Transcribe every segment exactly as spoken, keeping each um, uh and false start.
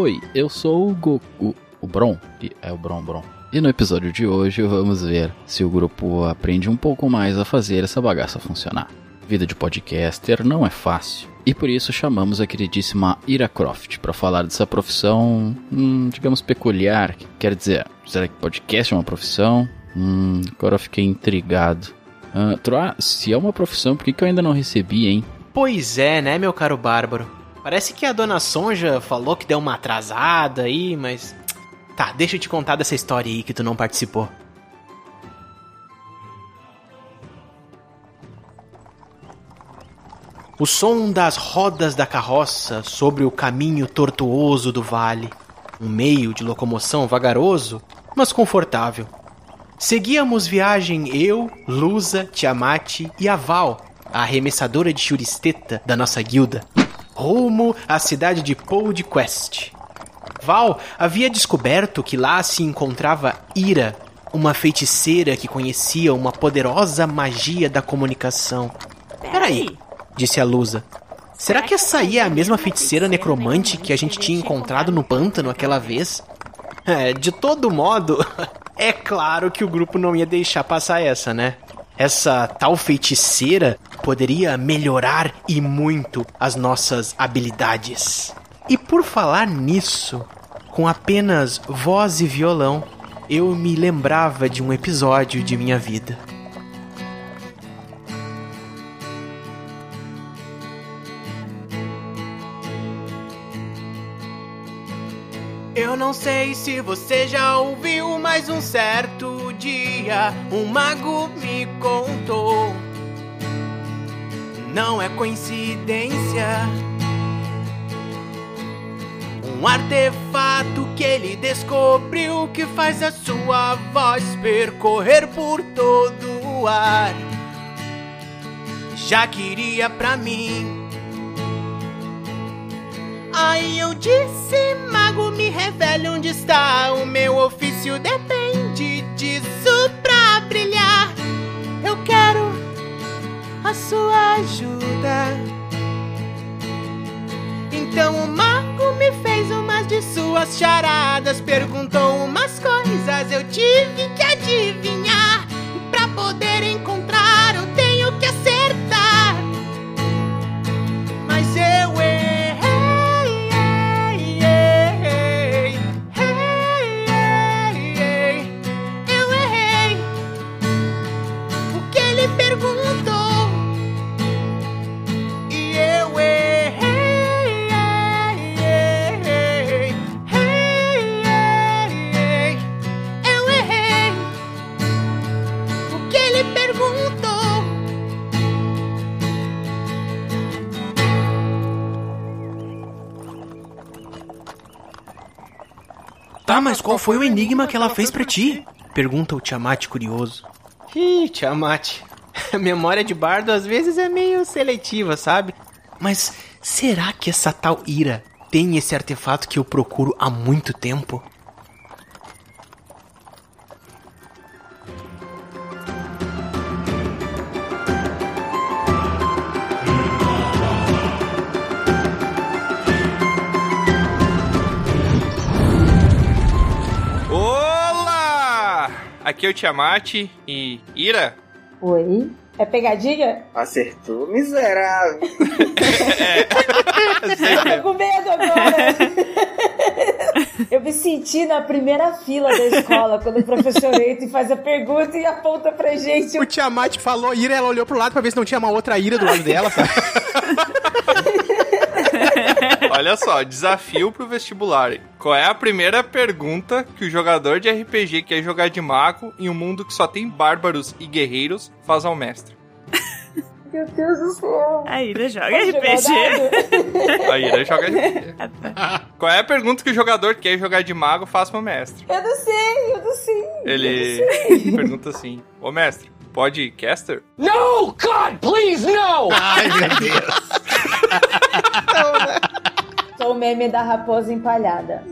Oi, eu sou o Goku, o Bron, que é o Bron Bron. E no episódio de hoje vamos ver se o grupo aprende um pouco mais a fazer essa bagaça funcionar. Vida de podcaster não é fácil, e por isso chamamos a queridíssima Ira Croft para falar dessa profissão, hum, digamos, peculiar. Quer dizer, será que podcast é uma profissão? Hum, agora eu fiquei intrigado. Uh, Troá, se é uma profissão, por que, que eu ainda não recebi, hein? Pois é, né, meu caro Bárbaro? Parece que a dona Sonja falou que deu uma atrasada aí, mas... Tá, deixa eu te contar dessa história aí que tu não participou. O som das rodas da carroça sobre o caminho tortuoso do vale. Um meio de locomoção vagaroso, mas confortável. Seguíamos viagem eu, Lusa, Tiamat e Aval, a arremessadora de churisteta da nossa guilda, rumo à cidade de Poldquest. Val havia descoberto que lá se encontrava Ira, uma feiticeira que conhecia uma poderosa magia da comunicação. Peraí, disse a Lusa. Será que essa aí é a mesma feiticeira necromante que a gente tinha encontrado no pântano aquela vez? É, de todo modo... É claro que o grupo não ia deixar passar essa, né? Essa tal feiticeira poderia melhorar e muito as nossas habilidades. E por falar nisso, com apenas voz e violão, eu me lembrava de um episódio de minha vida. Eu não sei se você já ouviu, mas um certo dia um mago me contou. Não é coincidência, um artefato que ele descobriu que faz a sua voz percorrer por todo o ar. Já queria pra mim. Aí eu disse, mago, me revele onde está. O meu ofício depende disso pra brilhar. Eu quero a sua ajuda. Então o mago me fez umas de suas charadas, perguntou umas coisas, eu tive que adivinhar. E pra poder encontrar eu tenho que acertar. Mas eu errei. Tá, mas qual foi o enigma que ela fez pra ti? Pergunta o Tiamat curioso. Ih, Tiamat, a memória de bardo às vezes é meio seletiva, sabe? Mas será que essa tal Ira tem esse artefato que eu procuro há muito tempo? Aqui é o Tiamat e... Ira? Oi? É pegadinha? Acertou, miserável. é, é, eu tô com medo agora. Eu me senti na primeira fila da escola, quando o professor Heito faz a pergunta e aponta pra gente. O Tiamat falou Ira, ela olhou pro lado pra ver se não tinha uma outra Ira do lado dela, sabe? Olha só, desafio pro vestibular. Qual é a primeira pergunta que o jogador de R P G que quer jogar de mago em um mundo que só tem bárbaros e guerreiros faz ao mestre? Meu Deus do céu. A Ira joga R P G. A Ira joga R P G. Qual é a pergunta que o jogador que quer jogar de mago faz pro mestre? Eu não sei, eu não sei. Ele não sei. Pergunta assim, ô mestre, pode caster? No, God, please, no! Ai, meu Deus. Não, né? Sou o meme da raposa empalhada.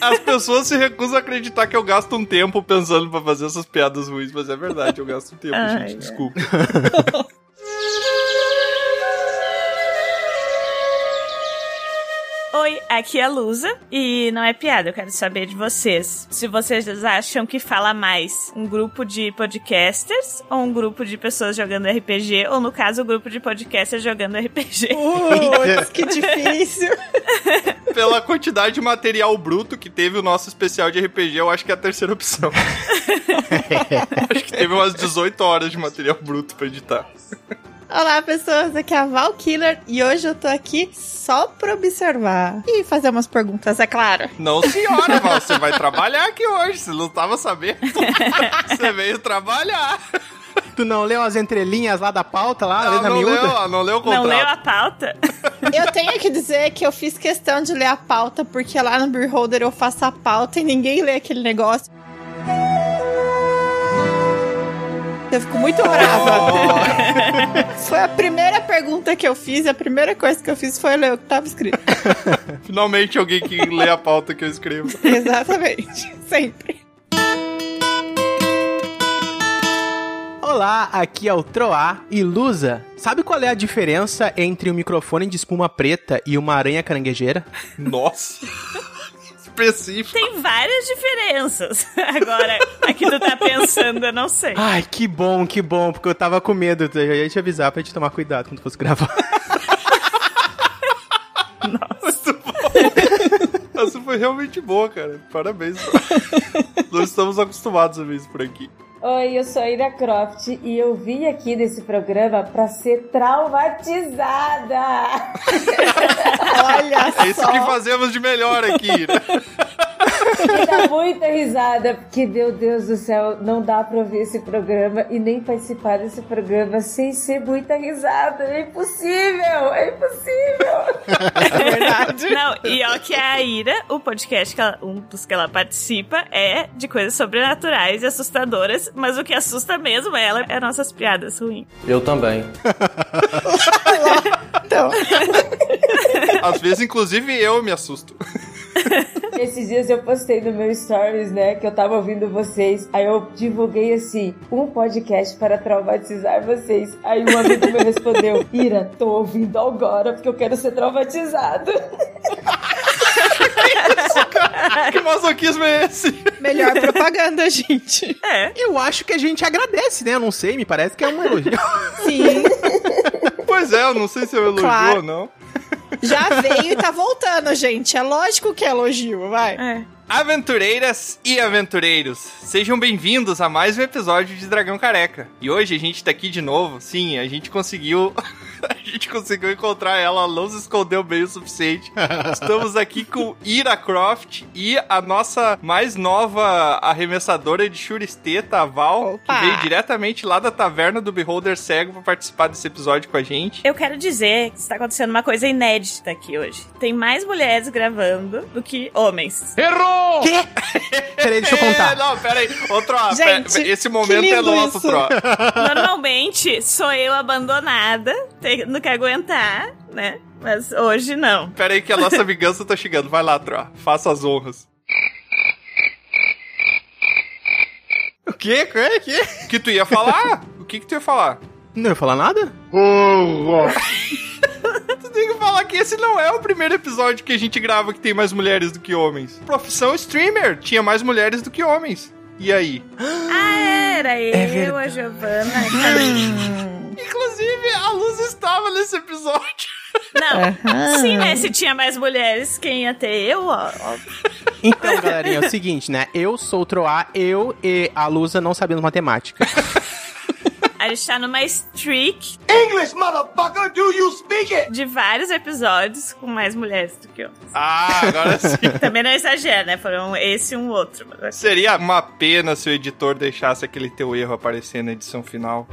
As pessoas se recusam a acreditar que eu gasto um tempo pensando pra fazer essas piadas ruins, mas é verdade, eu gasto um tempo, ai, gente, é. Desculpa. Oi, aqui é a Lusa, e não é piada, eu quero saber de vocês. Se vocês acham que fala mais um grupo de podcasters, ou um grupo de pessoas jogando R P G, ou no caso, um grupo de podcasters jogando R P G. Uh, que difícil! Pela quantidade de material bruto que teve o nosso especial de R P G, eu acho que é a terceira opção. Acho que teve umas dezoito horas de material bruto pra editar. Olá pessoas, aqui é a Val Killer e hoje eu tô aqui só pra observar e fazer umas perguntas, é claro. Não senhora, Val, você vai trabalhar aqui hoje, você não tava sabendo, você veio trabalhar. Tu não leu as entrelinhas lá da pauta? Lá, não, não leu, não leu o contrato. Não leu a pauta? Eu tenho que dizer que eu fiz questão de ler a pauta, porque lá no Beholder eu faço a pauta e ninguém lê aquele negócio. Eu fico muito brava. Oh. Foi a primeira pergunta que eu fiz, a primeira coisa que eu fiz foi ler o que estava escrito. Finalmente alguém que lê a pauta que eu escrevo. Exatamente, sempre. Olá, aqui é o Troá e Lusa. Sabe qual é a diferença entre um microfone de espuma preta e uma aranha caranguejeira? Nossa! Específico. Tem várias diferenças. Agora, aqui tu tá pensando, eu não sei. Ai, que bom, que bom, porque eu tava com medo. Eu ia te avisar pra gente tomar cuidado quando fosse gravar. Nossa. Muito bom. Essa foi realmente boa, cara. Parabéns. Nós estamos acostumados a ver isso por aqui. Oi, eu sou a Ira Croft e eu vim aqui nesse programa pra ser traumatizada. Olha só. É isso que fazemos de melhor aqui. Me dá muita risada, porque, meu Deus do céu, não dá pra ouvir esse programa e nem participar desse programa sem ser muita risada. É impossível, é impossível. É verdade. Não, e ó que a Ira, o podcast que ela, um dos que ela participa é de coisas sobrenaturais e assustadoras, mas o que assusta mesmo ela é nossas piadas ruins. Eu também. Então. Às vezes, inclusive, eu me assusto. Esses dias eu postei no meu stories, né, que eu tava ouvindo vocês, aí eu divulguei assim, um podcast para traumatizar vocês. Aí um amigo me respondeu, Ira, tô ouvindo agora porque eu quero ser traumatizado. Que masoquismo é esse? Melhor propaganda, gente. É. Eu acho que a gente agradece, né? Eu não sei, me parece que é um elogio. Sim. Pois é, eu não sei se eu elogio claro. Ou não. Já veio e tá voltando, gente. É lógico que é elogio, vai. É. Aventureiras e aventureiros, sejam bem-vindos a mais um episódio de Dragão Careca. E hoje a gente tá aqui de novo. Sim, a gente conseguiu... a gente conseguiu encontrar ela, ela não se escondeu bem o suficiente. Estamos aqui com Ira Croft e a nossa mais nova arremessadora de churisteta, a Val, Opa. que veio diretamente lá da taverna do Beholder Cego pra participar desse episódio com a gente. Eu quero dizer que está acontecendo uma coisa inédita aqui hoje. Tem mais mulheres gravando do que homens. Errou! Quê? Peraí, deixa eu contar. Não, peraí. Ô, Troá, gente, esse momento é nosso, Troá. Normalmente, sou eu abandonada, tendo que aguentar, né? Mas hoje não. Peraí que a nossa vingança tá chegando. Vai lá, Troá. Faça as honras. O quê? O quê? O que tu ia falar? O que que tu ia falar? Não ia falar nada? Tu tem que falar que esse não é o primeiro episódio que a gente grava que tem mais mulheres do que homens. Profissão streamer, tinha mais mulheres do que homens. E aí? Ah, era eu, é a Giovana. Inclusive, a Luz estava nesse episódio. Não, sim, né? Se tinha mais mulheres, quem ia ter eu, ó. Então, galerinha, é o seguinte, né? Eu sou o Troá, eu e a Lusa não sabemos matemática. A gente tá numa streak English, motherfucker, do you speak it? De vários episódios com mais mulheres do que homens. Ah, agora sim. Também não exagero, né? Foram esse e um outro. Seria uma pena se o editor deixasse aquele teu erro aparecer na edição final.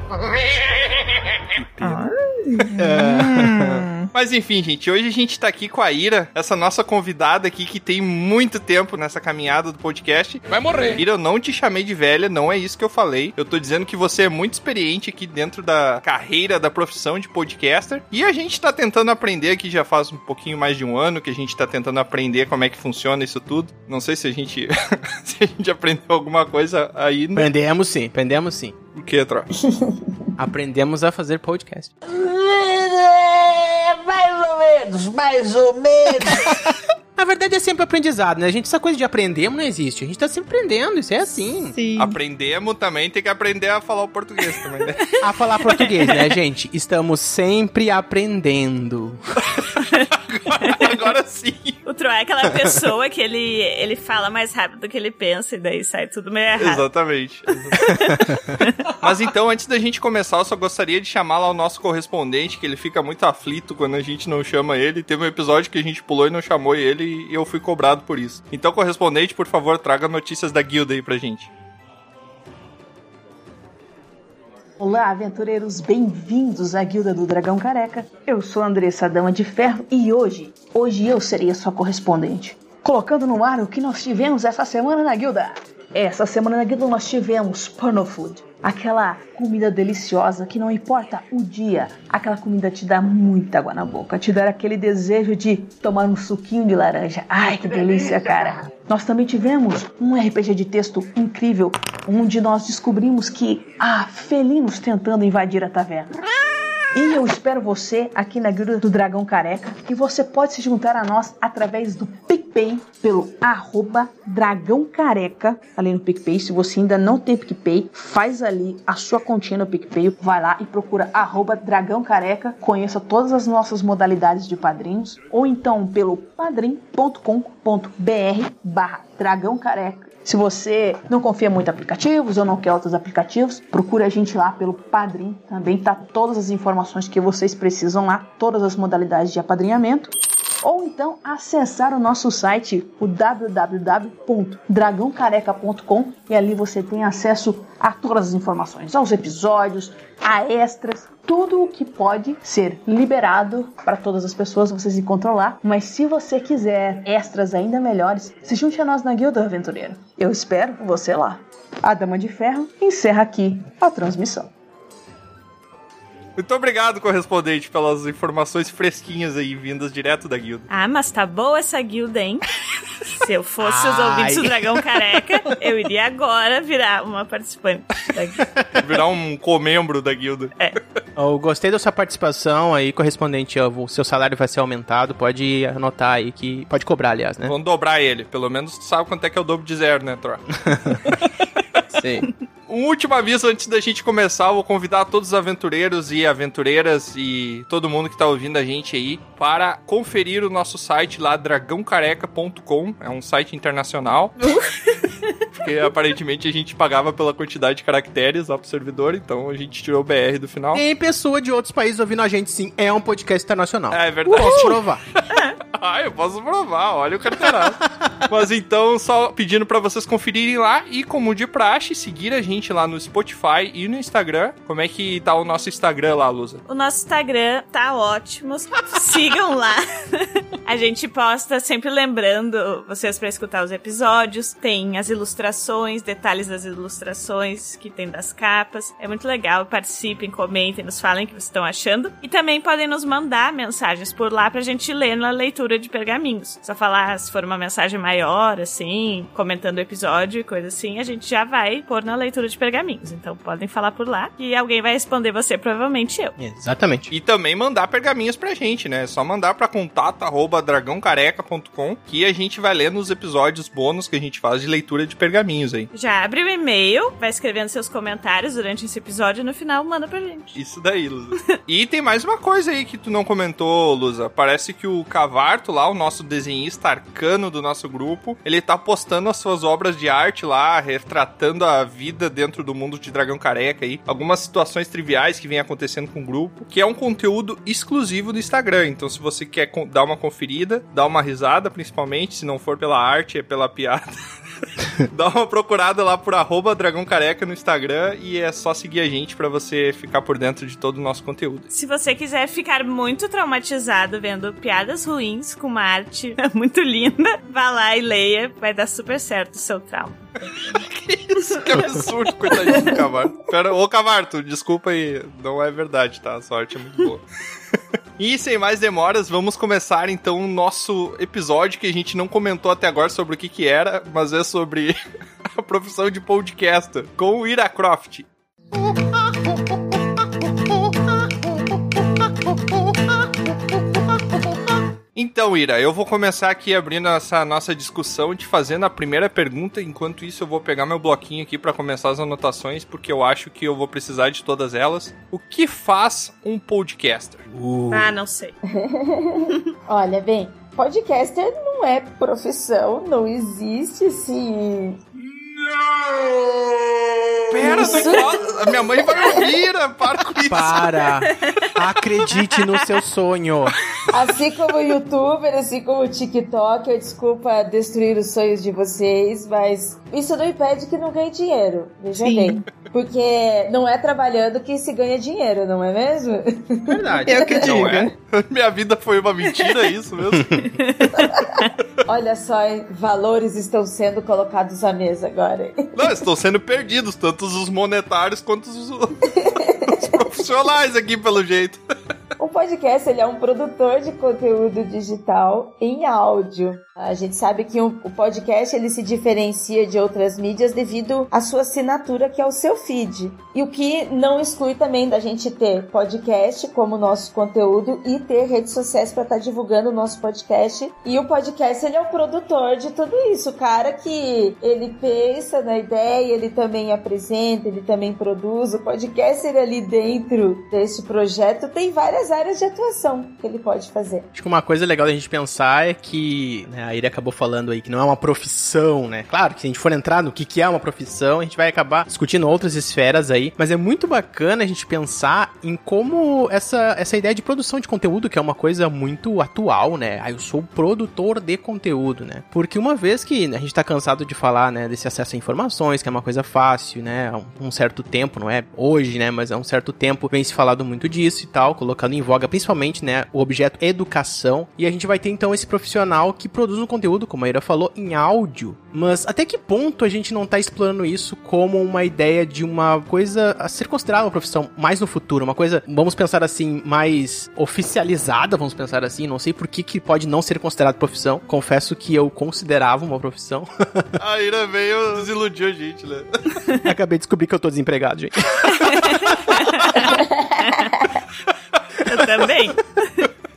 Que pena. É. Mas enfim, gente, hoje a gente tá aqui com a Ira, essa nossa convidada aqui que tem muito tempo nessa caminhada do podcast. Vai morrer. Ira, eu não te chamei de velha, não é isso que eu falei. Eu tô dizendo que você é muito experiente aqui dentro da carreira, da profissão de podcaster. E a gente tá tentando aprender aqui, já faz um pouquinho mais de um ano que a gente tá tentando aprender como é que funciona isso tudo. Não sei se a gente, se a gente aprendeu alguma coisa aí. Né? Aprendemos sim, aprendemos sim. O que, Troá? Aprendemos a fazer podcast. Mais ou menos, mais mais ou menos. Na verdade, é sempre aprendizado, né? A gente, essa coisa de aprendemos não existe. A gente tá sempre aprendendo, isso é assim. Sim. Aprendemos também, tem que aprender a falar o português também, né? A falar português, né, gente? Estamos sempre aprendendo. Agora, agora sim. O Troá é aquela pessoa que ele, ele fala mais rápido do que ele pensa e daí sai tudo meio errado. Exatamente. Exatamente. Mas então, antes da gente começar, eu só gostaria de chamar lá o nosso correspondente, que ele fica muito aflito quando a gente não chama ele. Teve um episódio que a gente pulou e não chamou ele, e eu fui cobrado por isso. Então, correspondente, por favor, traga notícias da guilda aí pra gente. Olá, aventureiros, bem-vindos à Guilda do Dragão Careca. Eu sou a Andressa, a Dama de Ferro, e hoje, hoje eu serei a sua correspondente, colocando no ar o que nós tivemos essa semana na guilda. Essa semana na guilda nós tivemos Porno Food, aquela comida deliciosa que não importa o dia, aquela comida te dá muita água na boca, te dá aquele desejo de tomar um suquinho de laranja. Ai, que delícia, cara! Nós também tivemos um R P G de texto incrível, onde nós descobrimos que há felinos tentando invadir a taverna. E eu espero você aqui na Guilda do Dragão Careca, e você pode se juntar a nós através do PicPay, pelo arroba Dragão Careca, ali no PicPay. Se você ainda não tem PicPay, faz ali a sua continha no PicPay, vai lá e procura arroba Dragão Careca, conheça todas as nossas modalidades de padrinhos, ou então pelo padrim ponto com ponto br barra Dragão Careca. Se você não confia muito em aplicativos ou não quer outros aplicativos, procura a gente lá pelo Padrim. Também tá todas as informações que vocês precisam lá, todas as modalidades de apadrinhamento. Ou então acessar o nosso site, o w w w ponto dragão careca ponto com, e ali você tem acesso a todas as informações, aos episódios, a extras, tudo o que pode ser liberado para todas as pessoas, vocês encontram lá. Mas se você quiser extras ainda melhores, se junte a nós na Guilda, aventureiro. Eu espero você lá. A Dama de Ferro encerra aqui a transmissão. Muito obrigado, correspondente, pelas informações fresquinhas aí, vindas direto da guilda. Ah, mas tá boa essa guilda, hein? Se eu fosse Ai. os ouvintes do Dragão Careca, eu iria agora virar uma participante da guilda. Virar um comembro da guilda. É. Eu gostei da sua participação aí, correspondente. O seu salário vai ser aumentado, pode anotar aí, que pode cobrar, aliás, né? Vamos dobrar ele. Pelo menos tu sabe quanto é que é o dobro de zero, né, Troá? Sim. Um último aviso antes da gente começar, eu vou convidar todos os aventureiros e aventureiras e todo mundo que tá ouvindo a gente aí para conferir o nosso site lá, dragão careca ponto com, é um site internacional, porque aparentemente a gente pagava pela quantidade de caracteres lá pro servidor, então a gente tirou o B R do final. Tem pessoa de outros países ouvindo a gente, sim, é um podcast internacional. É verdade. Posso provar. Ah, eu posso provar, olha o carteirado. Mas então, só pedindo pra vocês conferirem lá e, como de praxe, seguir a gente lá no Spotify e no Instagram. Como é que tá o nosso Instagram lá, Lusa? O nosso Instagram tá ótimo, sigam lá. A gente posta sempre lembrando vocês pra escutar os episódios, tem as ilustrações, detalhes das ilustrações que tem das capas. É muito legal, participem, comentem, nos falem o que vocês estão achando. E também podem nos mandar mensagens por lá pra gente ler na leitura de pergaminhos. Só falar se for uma mensagem maior, assim, comentando o episódio e coisa assim, a gente já vai pôr na leitura de pergaminhos. Então podem falar por lá e alguém vai responder você, provavelmente eu. Exatamente. E também mandar pergaminhos pra gente, né? É só mandar pra contato arroba dragão careca ponto com que a gente vai ler nos episódios bônus que a gente faz de leitura de pergaminhos aí. Já abre o e-mail, vai escrevendo seus comentários durante esse episódio e no final manda pra gente. Isso daí, Lusa. E tem mais uma coisa aí que tu não comentou, Lusa. Parece que o Cavarto lá, o nosso desenhista arcano do nosso grupo, ele tá postando as suas obras de arte lá, retratando a vida dentro do mundo de Dragão Careca aí, algumas situações triviais que vem acontecendo com o grupo, que é um conteúdo exclusivo do Instagram, então se você quer dar uma conferida, dar uma risada principalmente, se não for pela arte, é pela piada, dá uma procurada lá por arroba Dragão Careca no Instagram e é só seguir a gente pra você ficar por dentro de todo o nosso conteúdo. Se você quiser ficar muito traumatizado vendo piadas ruins com uma arte muito linda, vá lá e leia, vai dar super certo o seu trauma. Que isso, que absurdo, coitadinho do Cavarto. Pera, ô Cavarto, desculpa aí, não é verdade, tá? A sua arte é muito boa. E sem mais demoras, vamos começar então o nosso episódio que a gente não comentou até agora sobre o que que era, mas é sobre a profissão de podcaster, com o Ira Croft. Então, Ira, eu vou começar aqui abrindo essa nossa discussão, te fazendo a primeira pergunta. Enquanto isso, eu vou pegar meu bloquinho aqui para começar as anotações, porque eu acho que eu vou precisar de todas elas. O que faz um podcaster? Uh. Ah, não sei. Olha, bem, podcaster não é profissão, não existe assim... Não! Pera, a minha mãe vai ouvir, para com isso. Para, acredite no seu sonho. Assim como o youtuber, assim como o TikTok, eu desculpa destruir os sonhos de vocês, mas isso não impede que não ganhe dinheiro, veja bem. Porque não é trabalhando que se ganha dinheiro, não é mesmo? Verdade. Eu que digo. É. Minha vida foi uma mentira, isso mesmo? Olha só, hein? Valores estão sendo colocados à mesa agora. Não, estão sendo perdidos, tanto os monetários quanto os, os profissionais aqui, pelo jeito. O podcast, ele é um produtor de conteúdo digital em áudio. A gente sabe que um, o podcast, ele se diferencia de outras mídias devido à sua assinatura, que é o seu feed. E o que não exclui também da gente ter podcast como nosso conteúdo e ter redes sociais para estar tá divulgando o nosso podcast. E o podcast, ele é o produtor de tudo isso. O cara que ele pensa na ideia, ele também apresenta, ele também produz. O podcast, ele ali dentro desse projeto tem várias áreas de atuação que ele pode fazer. Acho que uma coisa legal da gente pensar é que, né, a Ira acabou falando aí que não é uma profissão, né? Claro que se a gente for entrar no que, que é uma profissão, a gente vai acabar discutindo outras esferas aí, mas é muito bacana a gente pensar em como essa, essa ideia de produção de conteúdo, que é uma coisa muito atual, né? Ah, eu sou produtor de conteúdo, né? Porque uma vez que a gente tá cansado de falar, né, desse acesso a informações, que é uma coisa fácil, né? Há um certo tempo, não é hoje, né? Mas há um certo tempo vem se falado muito disso e tal, colocando em voga, principalmente, né, o objeto educação, e a gente vai ter então esse profissional que produz um conteúdo, como a Ira falou, em áudio, mas até que ponto a gente não tá explorando isso como uma ideia de uma coisa a ser considerada uma profissão mais no futuro, uma coisa, vamos pensar assim, mais oficializada, vamos pensar assim, não sei por que que pode não ser considerado profissão, confesso que eu considerava uma profissão. A Ira veio, desiludiu a gente, né? Acabei de descobrir que eu tô desempregado, gente. Eu também.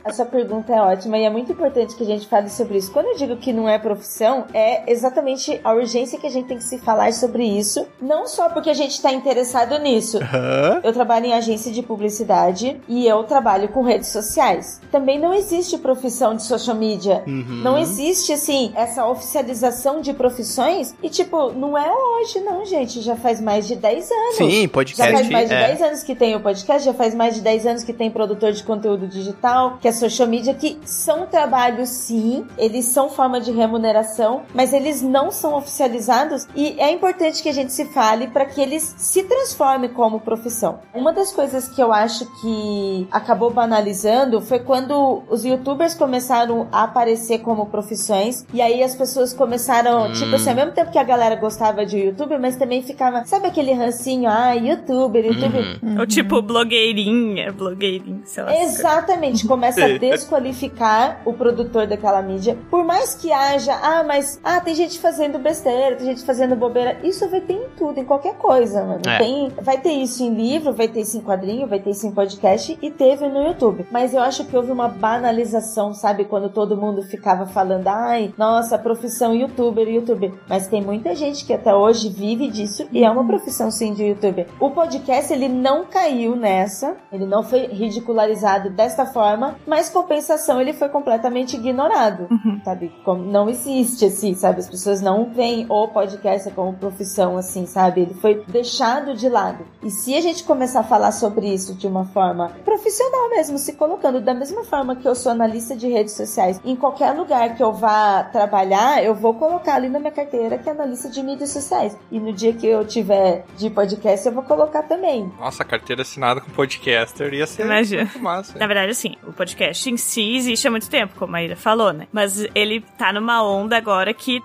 Essa pergunta é ótima e é muito importante que a gente fale sobre isso. Quando eu digo que não é profissão, é exatamente a urgência que a gente tem que se falar sobre isso, não só porque a gente está interessado nisso. Uhum. Eu trabalho em agência de publicidade e eu trabalho com redes sociais. Também não existe profissão de social media. Uhum. Não existe, assim, essa oficialização de profissões e, tipo, não é hoje, não, gente. Já faz mais de dez anos. Sim, podcast. Já faz mais de é. dez anos que tem o podcast, já faz mais de dez anos que tem produtor de conteúdo digital, que é social media, que são trabalhos, sim, eles são forma de remuneração, mas eles não são oficializados e é importante que a gente se fale para que eles se transformem como profissão. Uma das coisas que eu acho que acabou banalizando foi quando os youtubers começaram a aparecer como profissões e aí as pessoas começaram, hum. tipo assim, ao mesmo tempo que a galera gostava de youtuber, mas também ficava, sabe aquele rancinho, ah, youtuber, youtuber. Uhum. Uhum. Ou tipo blogueirinha, blogueirinho, sei lá. Exatamente, começa a desqualificar o produtor daquela mídia, por mais que haja, ah, mas, ah, tem gente fazendo besteira, tem gente fazendo bobeira, isso vai ter em tudo, em qualquer coisa, mano. É. Tem, vai ter isso em livro, vai ter isso em quadrinho, vai ter isso em podcast e teve no YouTube. Mas eu acho que houve uma banalização, sabe, quando todo mundo ficava falando, ai, nossa, profissão youtuber, youtuber. Mas tem muita gente que até hoje vive disso e é uma profissão, sim, de youtuber. O podcast, ele não caiu nessa, ele não foi ridicularizado desta forma, mas compensação, ele foi completamente ignorado, uhum. sabe? Como não existe, assim, sabe? As pessoas não veem o podcast como profissão, assim, sabe? Ele foi deixado de lado. E se a gente começar a falar sobre isso de uma forma profissional mesmo, se colocando da mesma forma que eu sou analista de redes sociais, em qualquer lugar que eu vá trabalhar, eu vou colocar ali na minha carteira que é analista de mídias sociais. E no dia que eu tiver de podcast, eu vou colocar também. Nossa, carteira assinada com podcaster ia ser Imagina. muito massa. Na verdade, assim, o podcast em si existe há muito tempo, como a Ira falou, né? Mas ele tá numa onda agora que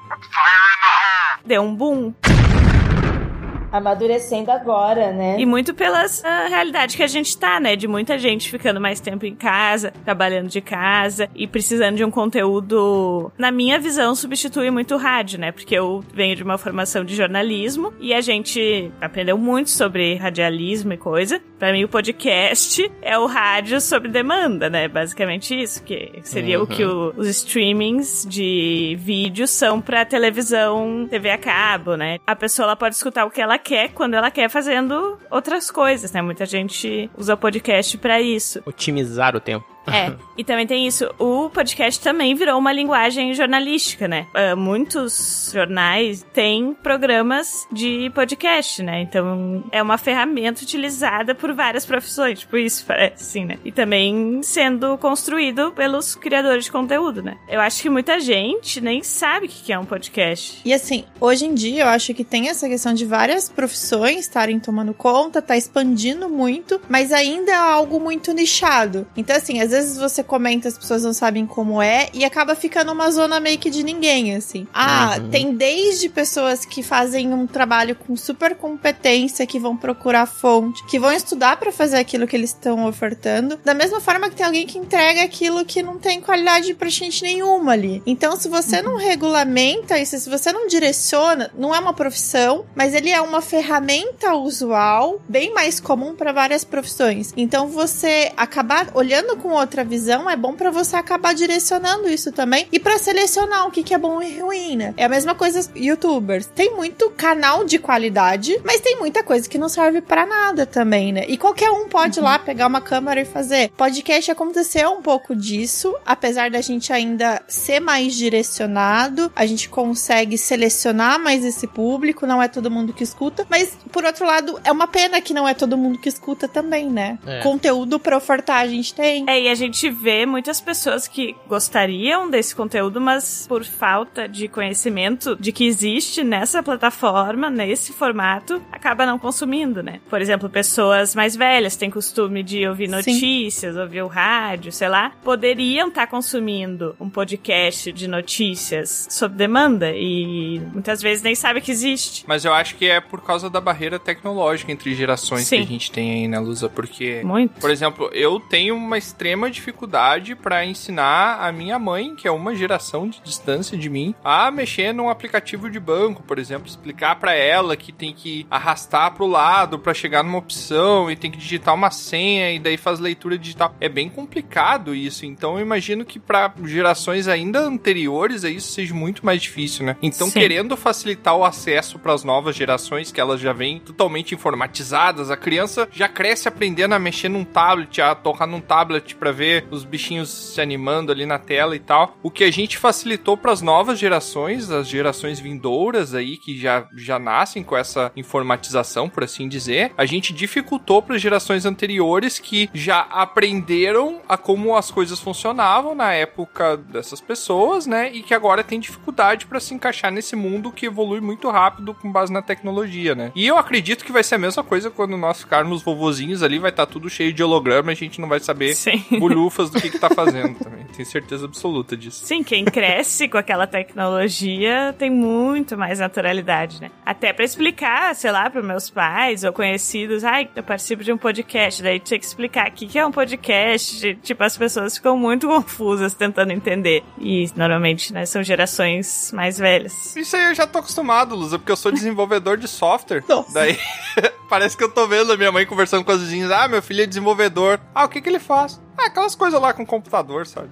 deu um boom. amadurecendo agora, né? E muito pela uh, realidade que a gente tá, né? De muita gente ficando mais tempo em casa, trabalhando de casa e precisando de um conteúdo, na minha visão, substitui muito o rádio, né? Porque eu venho de uma formação de jornalismo e a gente aprendeu muito sobre radialismo e coisa. Pra mim, o podcast é o rádio sob demanda, né? Basicamente isso, que seria uhum. o que o, os streamings de vídeo são pra televisão, T V a cabo, né? A pessoa ela pode escutar o que ela quer, quando ela quer, fazendo outras coisas, né? Muita gente usa o podcast pra isso. Otimizar o tempo. É, e também tem isso, o podcast também virou uma linguagem jornalística, né? Uh, muitos jornais têm programas de podcast, né? Então, é uma ferramenta utilizada por várias profissões, tipo isso, parece assim, né? E também sendo construído pelos criadores de conteúdo, né? Eu acho que muita gente nem sabe o que é um podcast. E assim, hoje em dia eu acho que tem essa questão de várias profissões estarem tomando conta, tá expandindo muito, mas ainda é algo muito nichado. Então, assim, às vezes Às vezes você comenta, as pessoas não sabem como é e acaba ficando uma zona meio que de ninguém, assim. Ah, uhum. Tem desde pessoas que fazem um trabalho com super competência, que vão procurar fonte, que vão estudar pra fazer aquilo que eles estão ofertando. Da mesma forma que tem alguém que entrega aquilo que não tem qualidade pra gente nenhuma ali. Então, se você uhum. não regulamenta isso, se você não direciona, não é uma profissão, mas ele é uma ferramenta usual, bem mais comum pra várias profissões. Então, você acabar olhando com outro outra visão, é bom pra você acabar direcionando isso também, e pra selecionar o que que é bom e ruim, né? É a mesma coisa youtubers, tem muito canal de qualidade, mas tem muita coisa que não serve pra nada também, né? E qualquer um pode uhum. ir lá pegar uma câmera e fazer. Podcast aconteceu um pouco disso, apesar da gente ainda ser mais direcionado, a gente consegue selecionar mais esse público, não é todo mundo que escuta, mas por outro lado, é uma pena que não é todo mundo que escuta também, né? É. Conteúdo pra ofertar a gente tem. É, e a A gente vê muitas pessoas que gostariam desse conteúdo, mas por falta de conhecimento de que existe nessa plataforma, nesse formato, acaba não consumindo, né? Por exemplo, pessoas mais velhas têm costume de ouvir notícias, Sim. ouvir o rádio, sei lá, poderiam estar consumindo um podcast de notícias sob demanda e muitas vezes nem sabem que existe. Mas eu acho que é por causa da barreira tecnológica entre gerações Sim. que a gente tem aí na Lusa, porque, Muito. por exemplo, eu tenho uma extrema dificuldade pra ensinar a minha mãe, que é uma geração de distância de mim, a mexer num aplicativo de banco, por exemplo, explicar pra ela que tem que arrastar pro lado pra chegar numa opção e tem que digitar uma senha e daí faz leitura digital. É bem complicado isso, então eu imagino que pra gerações ainda anteriores a isso seja muito mais difícil, né? Então, Sim. querendo facilitar o acesso pras novas gerações, que elas já vêm totalmente informatizadas, a criança já cresce aprendendo a mexer num tablet, a tocar num tablet pra ver os bichinhos se animando ali na tela e tal. O que a gente facilitou para as novas gerações, as gerações vindouras aí, que já, já nascem com essa informatização, por assim dizer, a gente dificultou para as gerações anteriores que já aprenderam a como as coisas funcionavam na época dessas pessoas, né? E que agora tem dificuldade para se encaixar nesse mundo que evolui muito rápido com base na tecnologia, né? E eu acredito que vai ser a mesma coisa quando nós ficarmos vovozinhos ali, vai estar tá tudo cheio de holograma, a gente não vai saber... Sim. bolufas do que que tá fazendo também. Tenho certeza absoluta disso. Sim, quem cresce com aquela tecnologia tem muito mais naturalidade, né? Até pra explicar, sei lá, pros meus pais ou conhecidos, ai, eu participo de um podcast, daí tinha que explicar o que que é um podcast, tipo, as pessoas ficam muito confusas tentando entender. E, normalmente, né, são gerações mais velhas. Isso aí eu já tô acostumado, Lusa, porque eu sou desenvolvedor de software. Nossa. Daí, parece que eu tô vendo a minha mãe conversando com as vizinhas, ah, meu filho é desenvolvedor. Ah, o que que ele faz? Ah, aquelas coisas lá com o computador, sabe?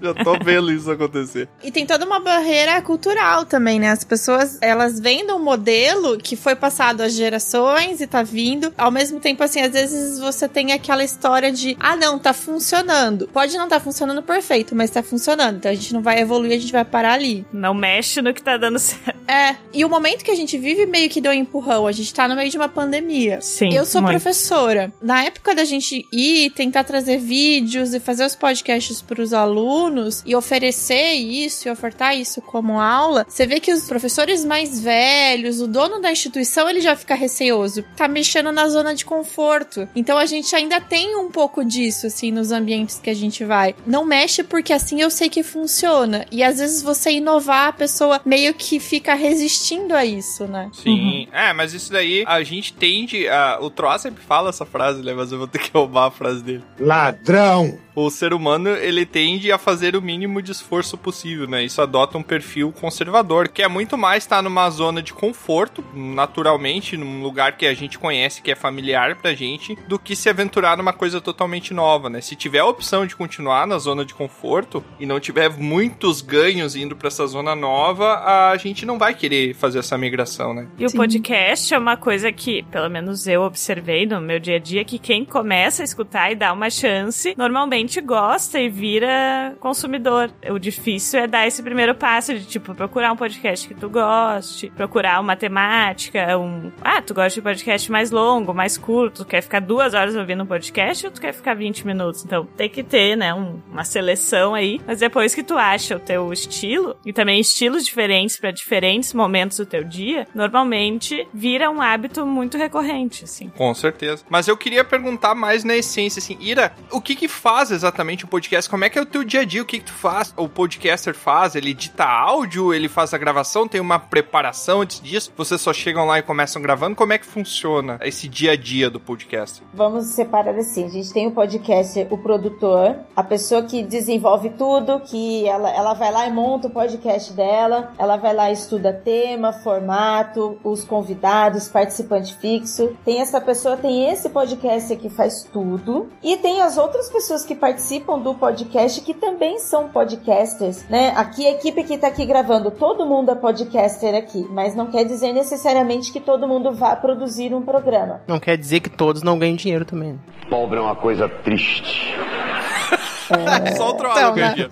Já tô vendo isso acontecer. E tem toda uma barreira cultural também, né? As pessoas, elas vêm de um modelo que foi passado às gerações e tá vindo. Ao mesmo tempo, assim, às vezes você tem aquela história de, ah, não, tá funcionando. Pode não tá funcionando perfeito, mas tá funcionando. Então a gente não vai evoluir, a gente vai parar ali. Não mexe no que tá dando certo. É. E o momento que a gente vive meio que deu um empurrão. A gente tá no meio de uma pandemia. Sim. Eu sou mãe. professora. Na época da gente e tentar trazer vídeos e fazer os podcasts para os alunos e oferecer isso e ofertar isso como aula, você vê que os professores mais velhos, o dono da instituição, ele já fica receoso, tá mexendo na zona de conforto. Então a gente ainda tem um pouco disso, assim, nos ambientes que a gente vai. Não mexe porque assim eu sei que funciona. E às vezes você inovar, a pessoa meio que fica resistindo a isso, né? Sim. Uhum. É, mas isso daí a gente tende a... O Troá sempre fala essa frase, né? Mas eu vou ter que roubar a frase dele. Ladrão! O ser humano, ele tende a fazer o mínimo de esforço possível, né? Isso adota um perfil conservador, que é muito mais estar numa zona de conforto, naturalmente, num lugar que a gente conhece, que é familiar pra gente, do que se aventurar numa coisa totalmente nova, né? Se tiver a opção de continuar na zona de conforto e não tiver muitos ganhos indo pra essa zona nova, a gente não vai querer fazer essa migração, né? E o podcast é uma coisa que, pelo menos eu observei no meu dia a dia, que quem começa a escutar e dá uma chance, normalmente gosta e vira consumidor. O difícil é dar esse primeiro passo de, tipo, procurar um podcast que tu goste, procurar uma temática, um... Ah, tu gosta de podcast mais longo, mais curto, tu quer ficar duas horas ouvindo um podcast ou tu quer ficar vinte minutos? Então, tem que ter, né, um, uma seleção aí, mas depois que tu acha o teu estilo, e também estilos diferentes para diferentes momentos do teu dia, normalmente vira um hábito muito recorrente, assim. Com certeza. Mas eu queria perguntar mais na essência, assim, Ira, o que que faz exatamente o podcast? Como é que é o teu dia a dia? O que que tu faz? O podcaster faz? Ele edita áudio? Ele faz a gravação? Tem uma preparação antes disso? Vocês só chegam lá e começam gravando? Como é que funciona esse dia a dia do podcaster? Vamos separar assim. A gente tem o podcaster, o produtor, a pessoa que desenvolve tudo, que ela, ela vai lá e monta o podcast dela, ela vai lá e estuda tema, formato, os convidados, participante fixo. Tem essa pessoa, tem esse podcaster que faz tudo, e tem as outras pessoas que que participam do podcast, que também são podcasters, né? Aqui a equipe que tá aqui gravando, todo mundo é podcaster aqui, mas não quer dizer necessariamente que todo mundo vá produzir um programa. Não quer dizer que todos não ganhem dinheiro também. Pobre é uma coisa triste. É... Só o Troá ganha dinheiro.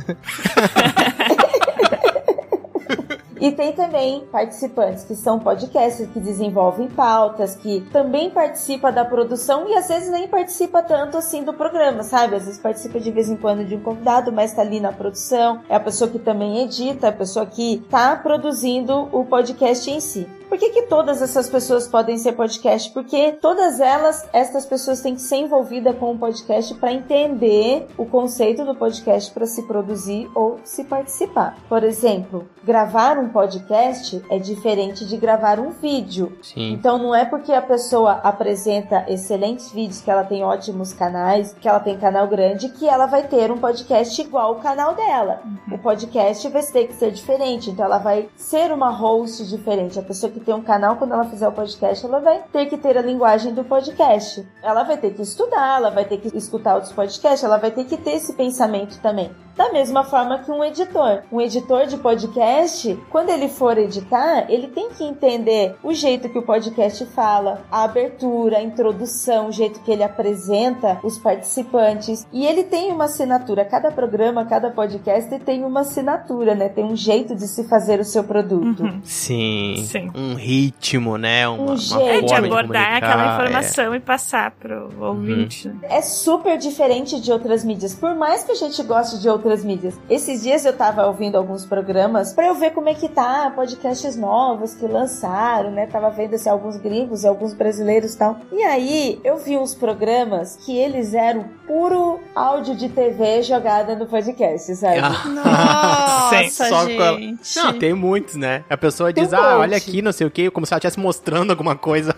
E tem também participantes que são podcasters, que desenvolvem pautas, que também participa da produção e às vezes nem participa tanto assim do programa, sabe? Às vezes participa de vez em quando de um convidado, mas tá ali na produção. É a pessoa que também edita, é a pessoa que tá produzindo o podcast em si. Por que que todas essas pessoas podem ser podcast? Porque todas elas, essas pessoas têm que ser envolvidas com o podcast para entender o conceito do podcast, para se produzir ou se participar. Por exemplo, gravar um podcast é diferente de gravar um vídeo. Sim. Então não é porque a pessoa apresenta excelentes vídeos, que ela tem ótimos canais, que ela tem canal grande, que ela vai ter um podcast igual ao canal dela. Uhum. O podcast vai ter que ser diferente, então ela vai ser uma host diferente. A pessoa que ter um canal, quando ela fizer o podcast, ela vai ter que ter a linguagem do podcast. Ela vai ter que estudar, ela vai ter que escutar outros podcasts, ela vai ter que ter esse pensamento também. Da mesma forma que um editor. Um editor de podcast, quando ele for editar, ele tem que entender o jeito que o podcast fala, a abertura, a introdução, o jeito que ele apresenta os participantes. E ele tem uma assinatura. Cada programa, cada podcast tem uma assinatura, né? Tem um jeito de se fazer o seu produto. Uhum. Sim. Sim. Um ritmo, né? Uma, um jeito. Uma forma de abordar de aquela informação é. e passar pro ouvinte. Uhum. É super diferente de outras mídias. Por mais que a gente goste de outras mídias. Esses dias eu tava ouvindo alguns programas pra eu ver como é que tá podcasts novos que lançaram, né? Tava vendo assim, alguns gringos e alguns brasileiros e tal. E aí eu vi uns programas que eles eram puro áudio de T V jogada no podcast, sabe? Nossa, Só gente! Não, tem muitos, né? A pessoa tem diz, um ah, monte. Olha aqui, não sei o quê, como se ela estivesse mostrando alguma coisa.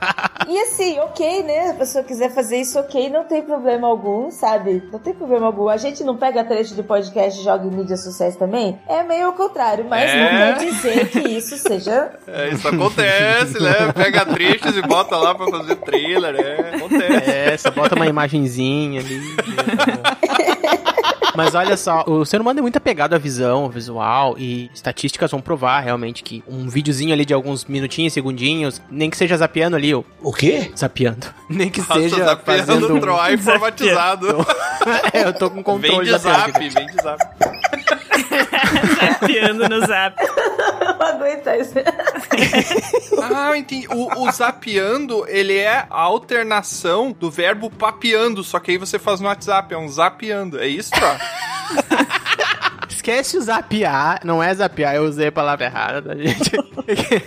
E assim, ok, né? A pessoa quiser fazer isso, ok, não tem problema algum, sabe? Não tem problema algum. A gente não pega trecho do podcast podcast joga em mídias sociais também, é meio ao contrário, mas é. não quer dizer que isso seja... É, isso acontece, né? Pega trechos e bota lá pra fazer trailer, né? Acontece. É, só bota uma imagenzinha ali. Mas olha só, o ser humano é muito apegado à visão, ao visual, e estatísticas vão provar realmente que um videozinho ali de alguns minutinhos, segundinhos, nem que seja zapeando ali, o... O quê? Zapeando. Nem que Nossa, seja zapeando, fazendo... Troá informatizado. É, eu tô com controle de zap, vem de zap. Zapeando no zap. não aguentar isso. Ah, eu entendi. O, o zapeando, ele é a alternação do verbo papeando, só que aí você faz no WhatsApp, é um zapeando. É isso, Troá? Esquece o zapear, não é zapear, eu usei a palavra errada da gente.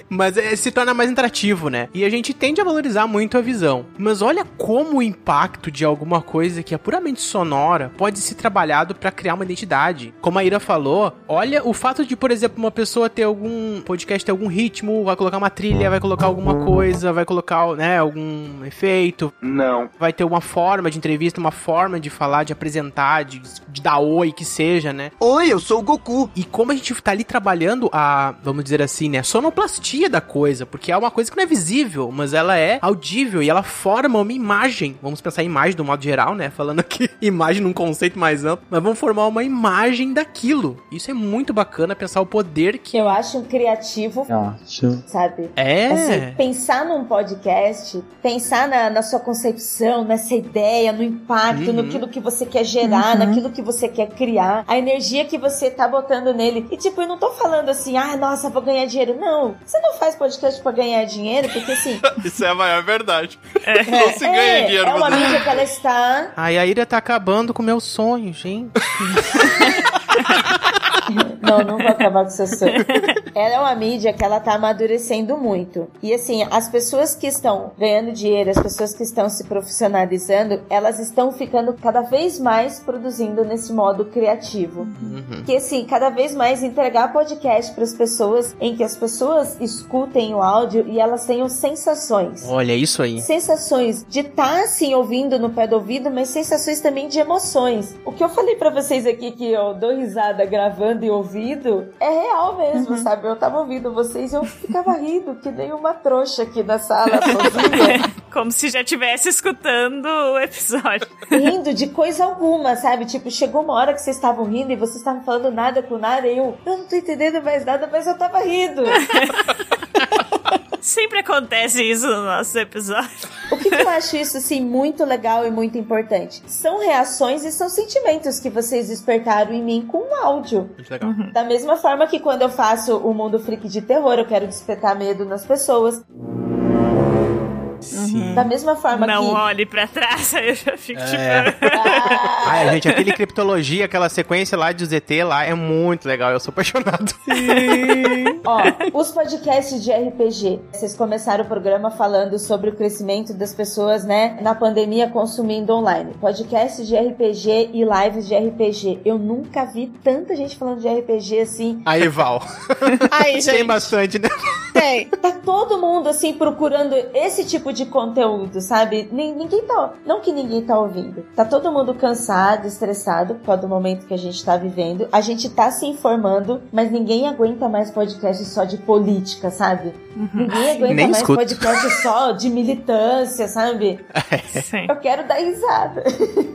Mas é, se torna mais interativo, né? E a gente tende a valorizar muito a visão. Mas olha como o impacto de alguma coisa que é puramente sonora pode ser trabalhado pra criar uma identidade. Como a Ira falou, olha o fato de, por exemplo, uma pessoa ter algum podcast, ter algum ritmo, vai colocar uma trilha, vai colocar alguma coisa, vai colocar, né, algum efeito. Não. Vai ter uma forma de entrevista, uma forma de falar, de apresentar, de, de dar oi, que seja, né? Oi, eu sou o Goku. E como a gente tá ali trabalhando a, vamos dizer assim, né, sonoplastia da coisa, porque é uma coisa que não é visível, mas ela é audível e ela forma uma imagem. Vamos pensar em imagem do modo geral, né, falando aqui imagem num conceito mais amplo, mas vamos formar uma imagem daquilo. Isso é muito bacana, pensar o poder que... Eu acho criativo, eu acho. Sabe? É. Assim, pensar num podcast, pensar na, na sua concepção, nessa ideia, no impacto, uhum. naquilo que você quer gerar, uhum. naquilo que você quer criar, a energia que você tá botando nele. E tipo, eu não tô falando assim, ah, nossa, vou ganhar dinheiro. Não, você não faz podcast pra ganhar dinheiro, porque assim... Isso é a maior verdade. É. Não se ganha é, dinheiro. É uma mas... mídia que ela está... Ai, a Ira tá acabando com o meu sonho, gente. Não, não vou acabar com seu sonho. Ela é uma mídia que ela tá amadurecendo muito. E assim, as pessoas que estão ganhando dinheiro, as pessoas que estão se profissionalizando, elas estão ficando cada vez mais produzindo nesse modo criativo. Uhum. Que assim, cada vez mais entregar podcast para as pessoas, em que as pessoas escutem o áudio e elas tenham sensações. Olha, isso aí. Sensações de estar tá, assim, ouvindo no pé do ouvido, mas sensações também de emoções. O que eu falei pra vocês aqui, que eu dou risada gravando e ouvido, é real mesmo, uhum. sabe? Eu tava ouvindo vocês e eu ficava rindo, que nem uma trouxa aqui na sala, sozinha. Como se já estivesse escutando o episódio. Rindo de coisa alguma, sabe? Tipo, chegou uma hora que vocês estavam rindo e vocês estavam falando nada com nada e eu, eu não tô entendendo mais nada, mas eu tava rindo. Sempre acontece isso no nosso episódio. O que, que eu acho isso, assim, muito legal e muito importante? São reações e são sentimentos que vocês despertaram em mim com o áudio. Muito legal. Uhum. Da mesma forma que quando eu faço o Mundo Freak de terror, eu quero despertar medo nas pessoas. Sim. Da mesma forma não que... Não olhe pra trás, aí eu já fico é. tipo... Ah. Ai, gente, aquele Criptologia, aquela sequência lá de Z T lá, é muito legal, eu sou apaixonado. Sim. Ó, os podcasts de R P G. Vocês começaram o programa falando sobre o crescimento das pessoas, né, na pandemia consumindo online. Podcasts de R P G e lives de R P G. Eu nunca vi tanta gente falando de R P G assim. Aí, Val. Aí, gente. Tem bastante, né? Tem. Tá todo mundo, assim, procurando esse tipo de de conteúdo, sabe? Ninguém tá... Não que ninguém tá ouvindo. Tá todo mundo cansado, estressado por causa do momento que a gente tá vivendo. A gente tá se informando, mas ninguém aguenta mais podcast só de política, sabe? Uhum. Ninguém aguenta Nem mais escuto. podcast só de militância, sabe? É. Eu quero dar risada.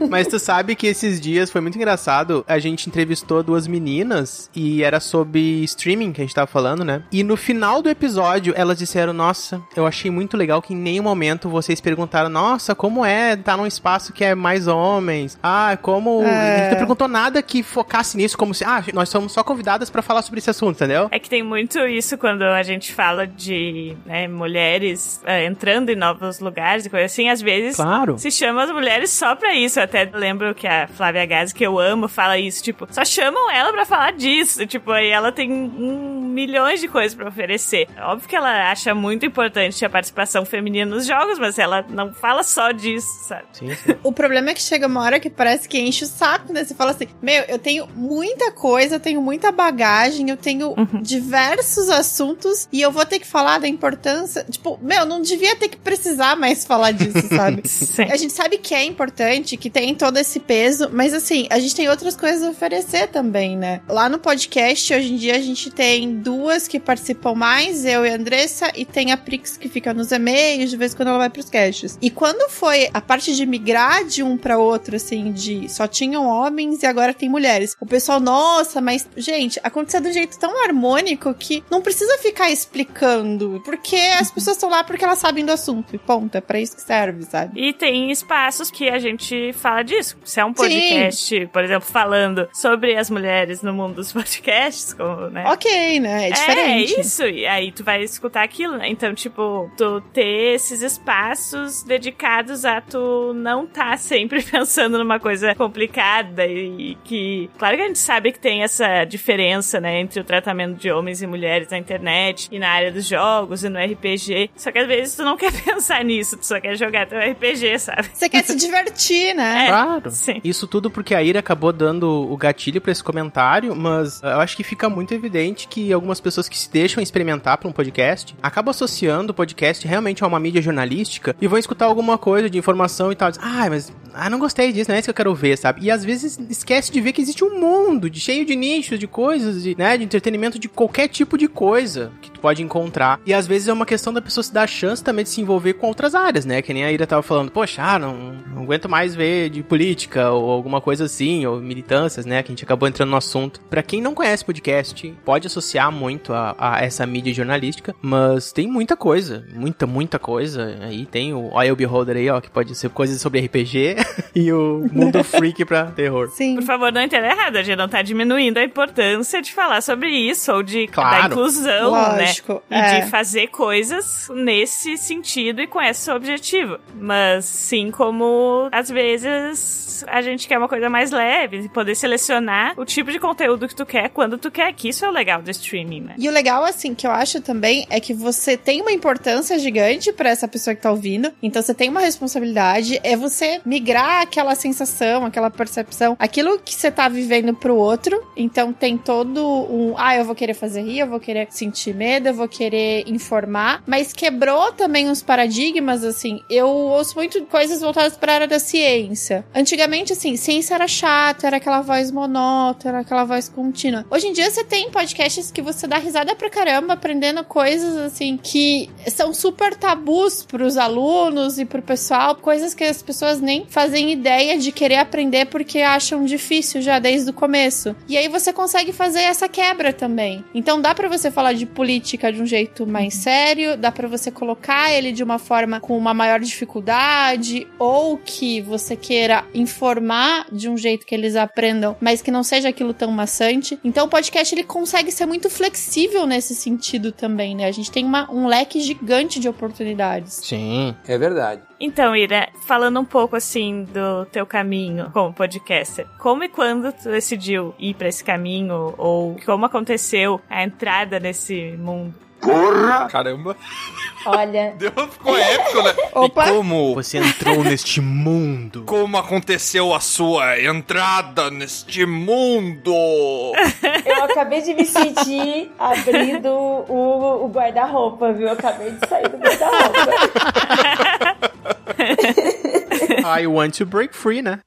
Mas tu sabe que esses dias foi muito engraçado. A gente entrevistou duas meninas e era sobre streaming que a gente tava falando, né? E no final do episódio, elas disseram, nossa, eu achei muito legal que em nenhum momento vocês perguntaram, nossa, como é estar num espaço que é mais homens? Ah, como... É... A gente não perguntou nada que focasse nisso, como se, ah, nós somos só convidadas pra falar sobre esse assunto, entendeu? É que tem muito isso quando a gente fala de, né, mulheres é, entrando em novos lugares e coisa assim, às vezes claro. se chama as mulheres só pra isso. Eu até lembro que a Flávia Gazi, que eu amo, fala isso, tipo, só chamam ela pra falar disso, tipo, aí ela tem um, milhões de coisas pra oferecer. Óbvio que ela acha muito importante a participação feminina nos jogos, mas ela não fala só disso, sabe? Sim, sim. O problema é que chega uma hora que parece que enche o saco, né? Você fala assim, meu, eu tenho muita coisa, eu tenho muita bagagem, eu tenho uhum. diversos assuntos e eu vou ter que falar da importância, tipo, meu, não devia ter que precisar mais falar disso, sabe? Sim. A gente sabe que é importante, que tem todo esse peso, mas assim, a gente tem outras coisas a oferecer também, né? Lá no podcast, hoje em dia, a gente tem duas que participam mais, eu e a Andressa, e tem a Prix que fica nos e-mails, de vez em quando ela vai pros caches. E quando foi a parte de migrar de um pra outro, assim, de só tinham homens e agora tem mulheres, o pessoal, nossa, mas, gente, aconteceu de um jeito tão harmônico que não precisa ficar explicando, porque as pessoas estão lá porque elas sabem do assunto, e ponto, é pra isso que serve, sabe? E tem espaços que a gente fala disso. Se é um podcast, sim, por exemplo, falando sobre as mulheres no mundo dos podcasts, como, né? Ok, né? É diferente. É isso, e aí tu vai escutar aquilo, né? Então, tipo, tu ter esses espaços dedicados a tu não tá sempre pensando numa coisa complicada e que... Claro que a gente sabe que tem essa diferença, né, entre o tratamento de homens e mulheres na internet e na área dos jogos e no R P G, só que às vezes tu não quer pensar nisso, tu só quer jogar teu R P G, sabe? Você quer se divertir, né? É, claro. Sim. Isso tudo porque a Ira acabou dando o gatilho pra esse comentário, mas eu acho que fica muito evidente que algumas pessoas que se deixam experimentar pra um podcast acabam associando o podcast realmente a uma mídia jornalística e vão escutar alguma coisa de informação e tal. Diz, ah, mas ah, não gostei disso, não é isso que eu quero ver, sabe? E às vezes esquece de ver que existe um mundo de, cheio de nichos, de coisas, de, né, de entretenimento, de qualquer tipo de coisa que tu pode encontrar. E às vezes é uma questão da pessoa se dar a chance também de se envolver com outras áreas, né? Que nem a Ira tava falando, poxa, ah, não, não aguento mais ver de política ou alguma coisa assim, ou militâncias, né? Que a gente acabou entrando no assunto. Pra quem não conhece podcast, pode associar muito a, a essa mídia jornalística, mas tem muita coisa, muita, muita coisa. Aí tem o Oil Beholder aí, ó, que pode ser coisas sobre R P G e o Mundo Freak pra terror. Sim. Por favor, não entenda errado, a gente não tá diminuindo a importância de falar sobre isso, ou de claro, da inclusão, lógico, né? É. E de fazer coisas nesse sentido e com esse objetivo. Mas sim, como às vezes a gente quer uma coisa mais leve, poder selecionar o tipo de conteúdo que tu quer, quando tu quer, que isso é o legal do streaming, né? E o legal, assim, que eu acho também é que você tem uma importância gigante pra essa pessoa que tá ouvindo, então você tem uma responsabilidade, é você migrar aquela sensação, aquela percepção, aquilo que você tá vivendo pro outro, então tem todo um, ah, eu vou querer fazer rir, eu vou querer sentir medo, eu vou querer informar, mas quebrou também uns paradigmas, assim, eu ouço muito coisas voltadas pra área da ciência. Antigamente, assim, ciência era chato, era aquela voz monótona, era aquela voz contínua. Hoje em dia você tem podcasts que você dá risada pra caramba, aprendendo coisas, assim, que são super tabus pros alunos e pro pessoal, coisas que as pessoas nem fazem ideia de querer aprender porque acham difícil já desde o começo. E aí você consegue fazer essa quebra também. Então dá pra você falar de política de um jeito mais sério, dá pra você colocar ele de uma forma com uma maior dificuldade, ou que você queira informar de um jeito que eles aprendam, mas que não seja aquilo tão maçante. Então o podcast ele consegue ser muito flexível nesse sentido também, né? A gente tem uma, um leque gigante de oportunidades. Sim, é verdade. Então, Ira, falando um pouco, assim, do teu caminho como podcaster, como e quando tu decidiu ir pra esse caminho, ou como aconteceu a entrada nesse mundo? Porra! Caramba! Olha... Deu, ficou épico, né? Opa. E como você entrou neste mundo? Como aconteceu a sua entrada neste mundo? Eu acabei de me sentir abrindo o, o guarda-roupa, viu? Eu acabei de sair do guarda-roupa. I want to break free, né?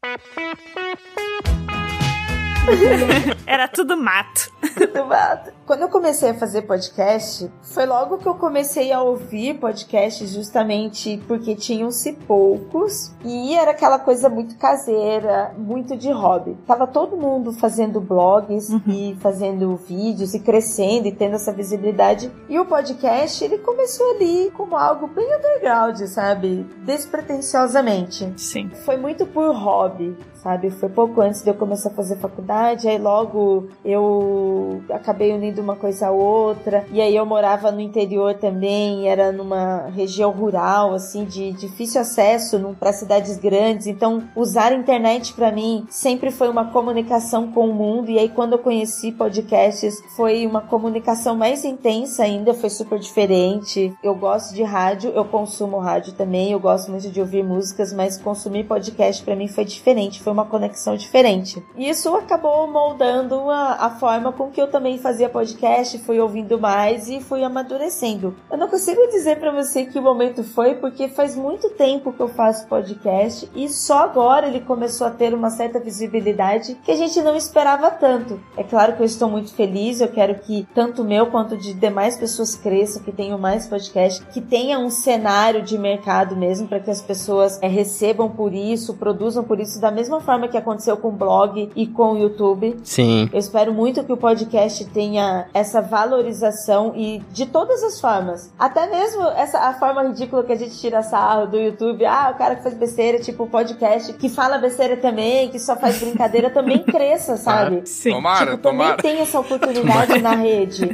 Era tudo mato. Tudo mato. Quando eu comecei a fazer podcast, foi logo que eu comecei a ouvir podcast, justamente porque tinham-se poucos e era aquela coisa muito caseira, muito de hobby. Tava todo mundo fazendo blogs, uhum, e fazendo vídeos e crescendo e tendo essa visibilidade. E o podcast, ele começou ali como algo bem underground, sabe? Despretensiosamente. Sim. Foi muito por hobby, sabe? Foi pouco antes de eu começar a fazer faculdade, aí logo eu acabei unindo uma coisa a outra, e aí eu morava no interior também, era numa região rural, assim, de difícil acesso para cidades grandes, então usar a internet pra mim sempre foi uma comunicação com o mundo, e aí quando eu conheci podcasts, foi uma comunicação mais intensa ainda, foi super diferente. Eu gosto de rádio, eu consumo rádio também, eu gosto muito de ouvir músicas, mas consumir podcast pra mim foi diferente, foi uma conexão diferente. E isso acabou moldando a, a forma com que eu também fazia podcast podcast, fui ouvindo mais e fui amadurecendo. Eu não consigo dizer pra você que o momento foi, porque faz muito tempo que eu faço podcast e só agora ele começou a ter uma certa visibilidade que a gente não esperava tanto. É claro que eu estou muito feliz, eu quero que tanto meu quanto de demais pessoas cresçam, que tenham mais podcast, que tenha um cenário de mercado mesmo, para que as pessoas é, recebam por isso, produzam por isso, da mesma forma que aconteceu com o blog e com o YouTube. Sim. Eu espero muito que o podcast tenha essa valorização e de todas as formas. Até mesmo essa, a forma ridícula que a gente tira sarro do YouTube, ah, o cara que faz besteira, tipo o podcast, que fala besteira também, que só faz brincadeira, também cresça, sabe? Ah, sim. Tomara, tipo, tomara. Também tem essa oportunidade tomara. Na rede.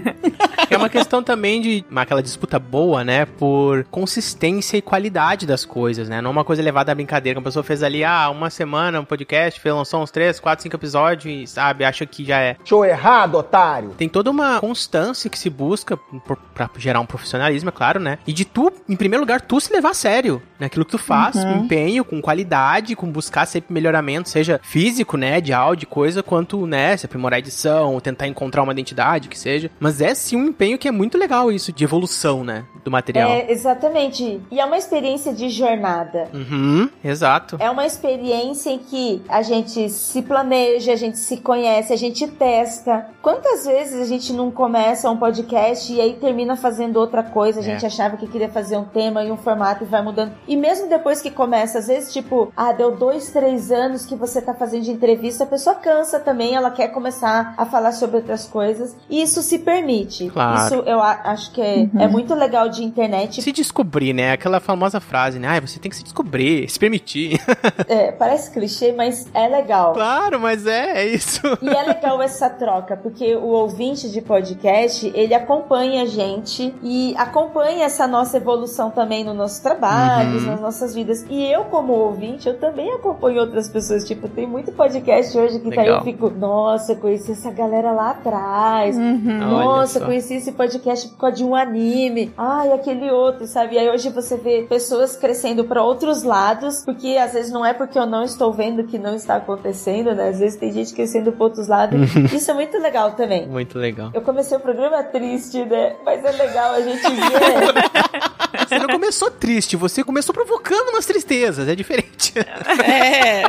É uma questão também de uma, aquela disputa boa, né, por consistência e qualidade das coisas, né? Não uma coisa levada à brincadeira, que a pessoa fez ali, ah, uma semana, um podcast, fez, lançou uns três, quatro, cinco episódios e, sabe, acha que já é. Show errado, otário! Tem toda uma constância que se busca por, pra gerar um profissionalismo, é claro, né? E de tu, em primeiro lugar, tu se levar a sério naquilo que tu faz, uhum. com empenho, com qualidade, com buscar sempre melhoramento, seja físico, né, de áudio, coisa, quanto, né, se aprimorar a edição, tentar encontrar uma identidade, que seja. Mas é sim um empenho que é muito legal isso, de evolução, né, do material. É, exatamente. E é uma experiência de jornada. Uhum, exato. É uma experiência em que a gente se planeja, a gente se conhece, a gente testa. Quantas vezes a gente não começa um podcast e aí termina fazendo outra coisa, a gente é. achava que queria fazer um tema e um formato e vai mudando. E mesmo depois que começa, às vezes, tipo, ah, deu dois, três anos que você tá fazendo de entrevista, a pessoa cansa também, ela quer começar a falar sobre outras coisas. E isso se permite. Claro. Isso eu a- acho que é, uhum. é muito legal de internet. Se descobrir, né? Aquela famosa frase, né? Ai, você tem que se descobrir, se permitir. É, parece clichê, mas é legal. Claro, mas é, é isso. E é legal essa troca, porque o ouvinte de podcast, ele acompanha a gente e acompanha essa nossa evolução também no nosso trabalho, uhum. nas nossas vidas. E eu, como ouvinte, eu também acompanho outras pessoas. Tipo, tem muito podcast hoje que tá aí eu fico, nossa, eu conheci essa galera lá atrás. Uhum. Nossa, eu conheci esse podcast por causa de um anime. Ai, aquele outro, sabe? E aí hoje você vê pessoas crescendo pra outros lados, porque às vezes não é porque eu não estou vendo que não está acontecendo, né? Às vezes tem gente crescendo pra outros lados. Isso é muito legal também. Muito legal. Eu comecei o programa triste, né? Mas é legal a gente ver. Você não começou triste, você começou provocando umas tristezas, é diferente. É.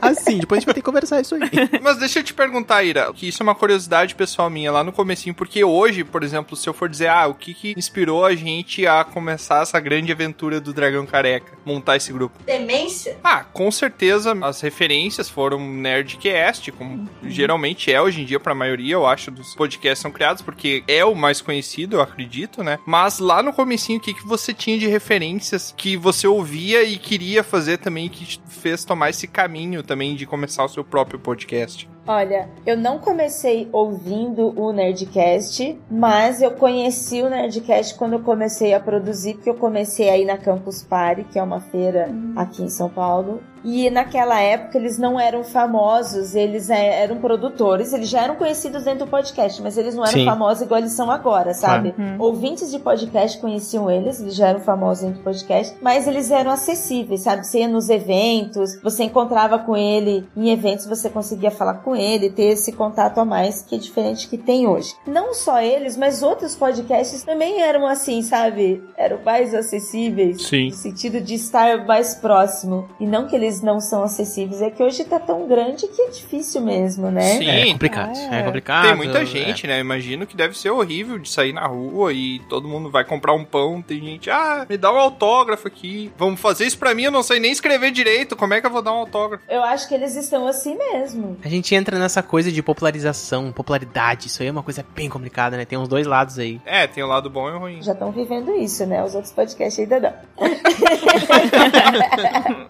Assim, depois a gente vai ter que conversar isso aí. Mas deixa eu te perguntar, Ira, que isso é uma curiosidade pessoal minha lá no comecinho, porque hoje, por exemplo, se eu for dizer, ah, o que que inspirou a gente a começar essa grande aventura do Dragão Careca, montar esse grupo? Demência? Ah, com certeza as referências foram Nerdcast, como uhum. geralmente é hoje em dia pra maioria, eu acho, dos podcasts são criados, porque é o mais conhecido, eu acredito, né? Mas lá no comecinho, o que que você tinha de referências que você ouvia e queria fazer também, que te fez tomar esse caminho também de começar o seu próprio podcast? Olha, eu não comecei ouvindo o Nerdcast, mas eu conheci o Nerdcast quando eu comecei a produzir, porque eu comecei aí na Campus Party, que é uma feira uhum. aqui em São Paulo. E naquela época eles não eram famosos, eles eram produtores, eles já eram conhecidos dentro do podcast, mas eles não eram Sim. famosos igual eles são agora, sabe? Uhum. Ouvintes de podcast conheciam eles, eles já eram famosos dentro do podcast, mas eles eram acessíveis, sabe? Você ia nos eventos, você encontrava com ele em eventos, você conseguia falar com ele, ter esse contato a mais que é diferente que tem hoje. Não só eles, mas outros podcasts também eram assim, sabe? Eram mais acessíveis, Sim. no sentido de estar mais próximo, e não que eles não são acessíveis, é que hoje tá tão grande que é difícil mesmo, né? Sim, é complicado, ah, é. é complicado. Tem muita gente, é. né? Imagino que deve ser horrível de sair na rua e todo mundo vai comprar um pão, tem gente, ah, me dá um autógrafo aqui, vamos fazer isso pra mim, eu não sei nem escrever direito, como é que eu vou dar um autógrafo? Eu acho que eles estão assim mesmo. A gente entra nessa coisa de popularização, popularidade, isso aí é uma coisa bem complicada, né? Tem uns dois lados aí. É, tem o lado bom e o ruim. Já estão vivendo isso, né? Os outros podcasts ainda não.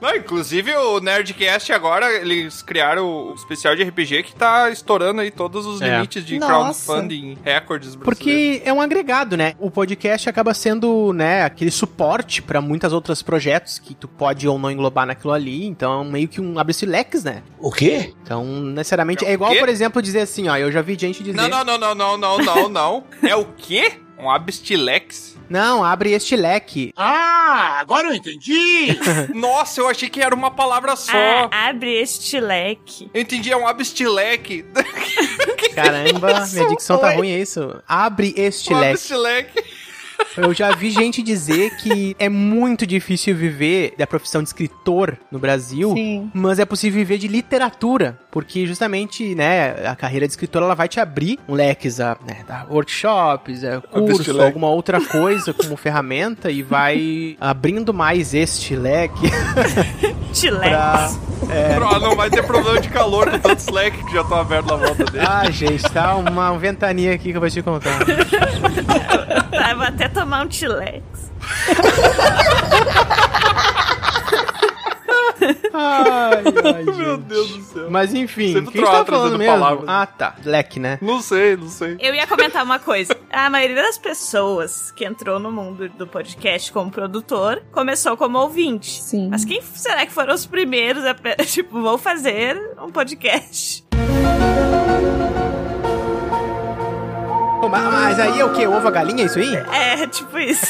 Não, inclusive o Nerdcast agora, eles criaram o especial de R P G que tá estourando aí todos os é. limites de Nossa. crowdfunding, recordes brasileiros. Porque é um agregado, né? O podcast acaba sendo, né, aquele suporte pra muitas outras projetos que tu pode ou não englobar naquilo ali, então meio que um abre-se leques, né? O quê? Então, necessariamente, é, é igual, por exemplo, dizer assim, ó, eu já vi gente dizer... Não, não, não, não, não, não, não, não. É o quê? Um abstilex? Não, abre este leque. Ah, agora eu entendi! Nossa, eu achei que era uma palavra só. Ah, abre este leque. Eu entendi, é um abstileque. Caramba, minha dicção tá ruim, é isso? Abre este leque. Abre este leque. Eu já vi gente dizer que é muito difícil viver da profissão de escritor no Brasil, sim, mas é possível viver de literatura, porque justamente, né, a carreira de escritor, ela vai te abrir um leques a, né, a workshops, a curso, alguma outra coisa como ferramenta, e vai abrindo mais este leque. Este leque. É. Pro, não vai ter problema de calor com tantos leques que já estão abertos na volta dele. Ah, gente, tá uma ventania aqui que eu vou te contar. Ah, vou até tomar um Tilex. Ai, ai, meu Deus do céu. Mas enfim, o que a gente tá falando mesmo? Palavras. Ah, tá. Leque, né? Não sei, não sei. Eu ia comentar uma coisa. A maioria das pessoas que entrou no mundo do podcast como produtor começou como ouvinte. Sim. Mas quem será que foram os primeiros a, tipo, vou fazer um podcast? Mas aí é o quê? Ovo a galinha, isso aí? É, tipo isso.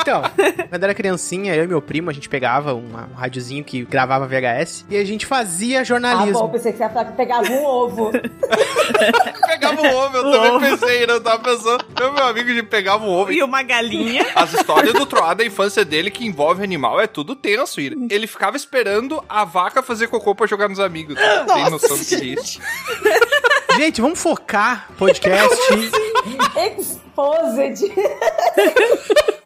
Então, quando era criancinha, eu e meu primo, a gente pegava uma, um radiozinho que gravava V H S e a gente fazia jornalismo. Ah, bom, pensei que você ia falar que pegava um ovo. Pegava um ovo, eu o também ovo. pensei, né? Eu tava pensando, meu, meu amigo, de pegava um ovo. E uma galinha. As histórias do Troá da infância dele, que envolve animal, é tudo tenso. Ele ficava esperando a vaca fazer cocô pra jogar nos amigos. Nossa, tem noção do que é isso? Gente, vamos focar podcast. Exposed.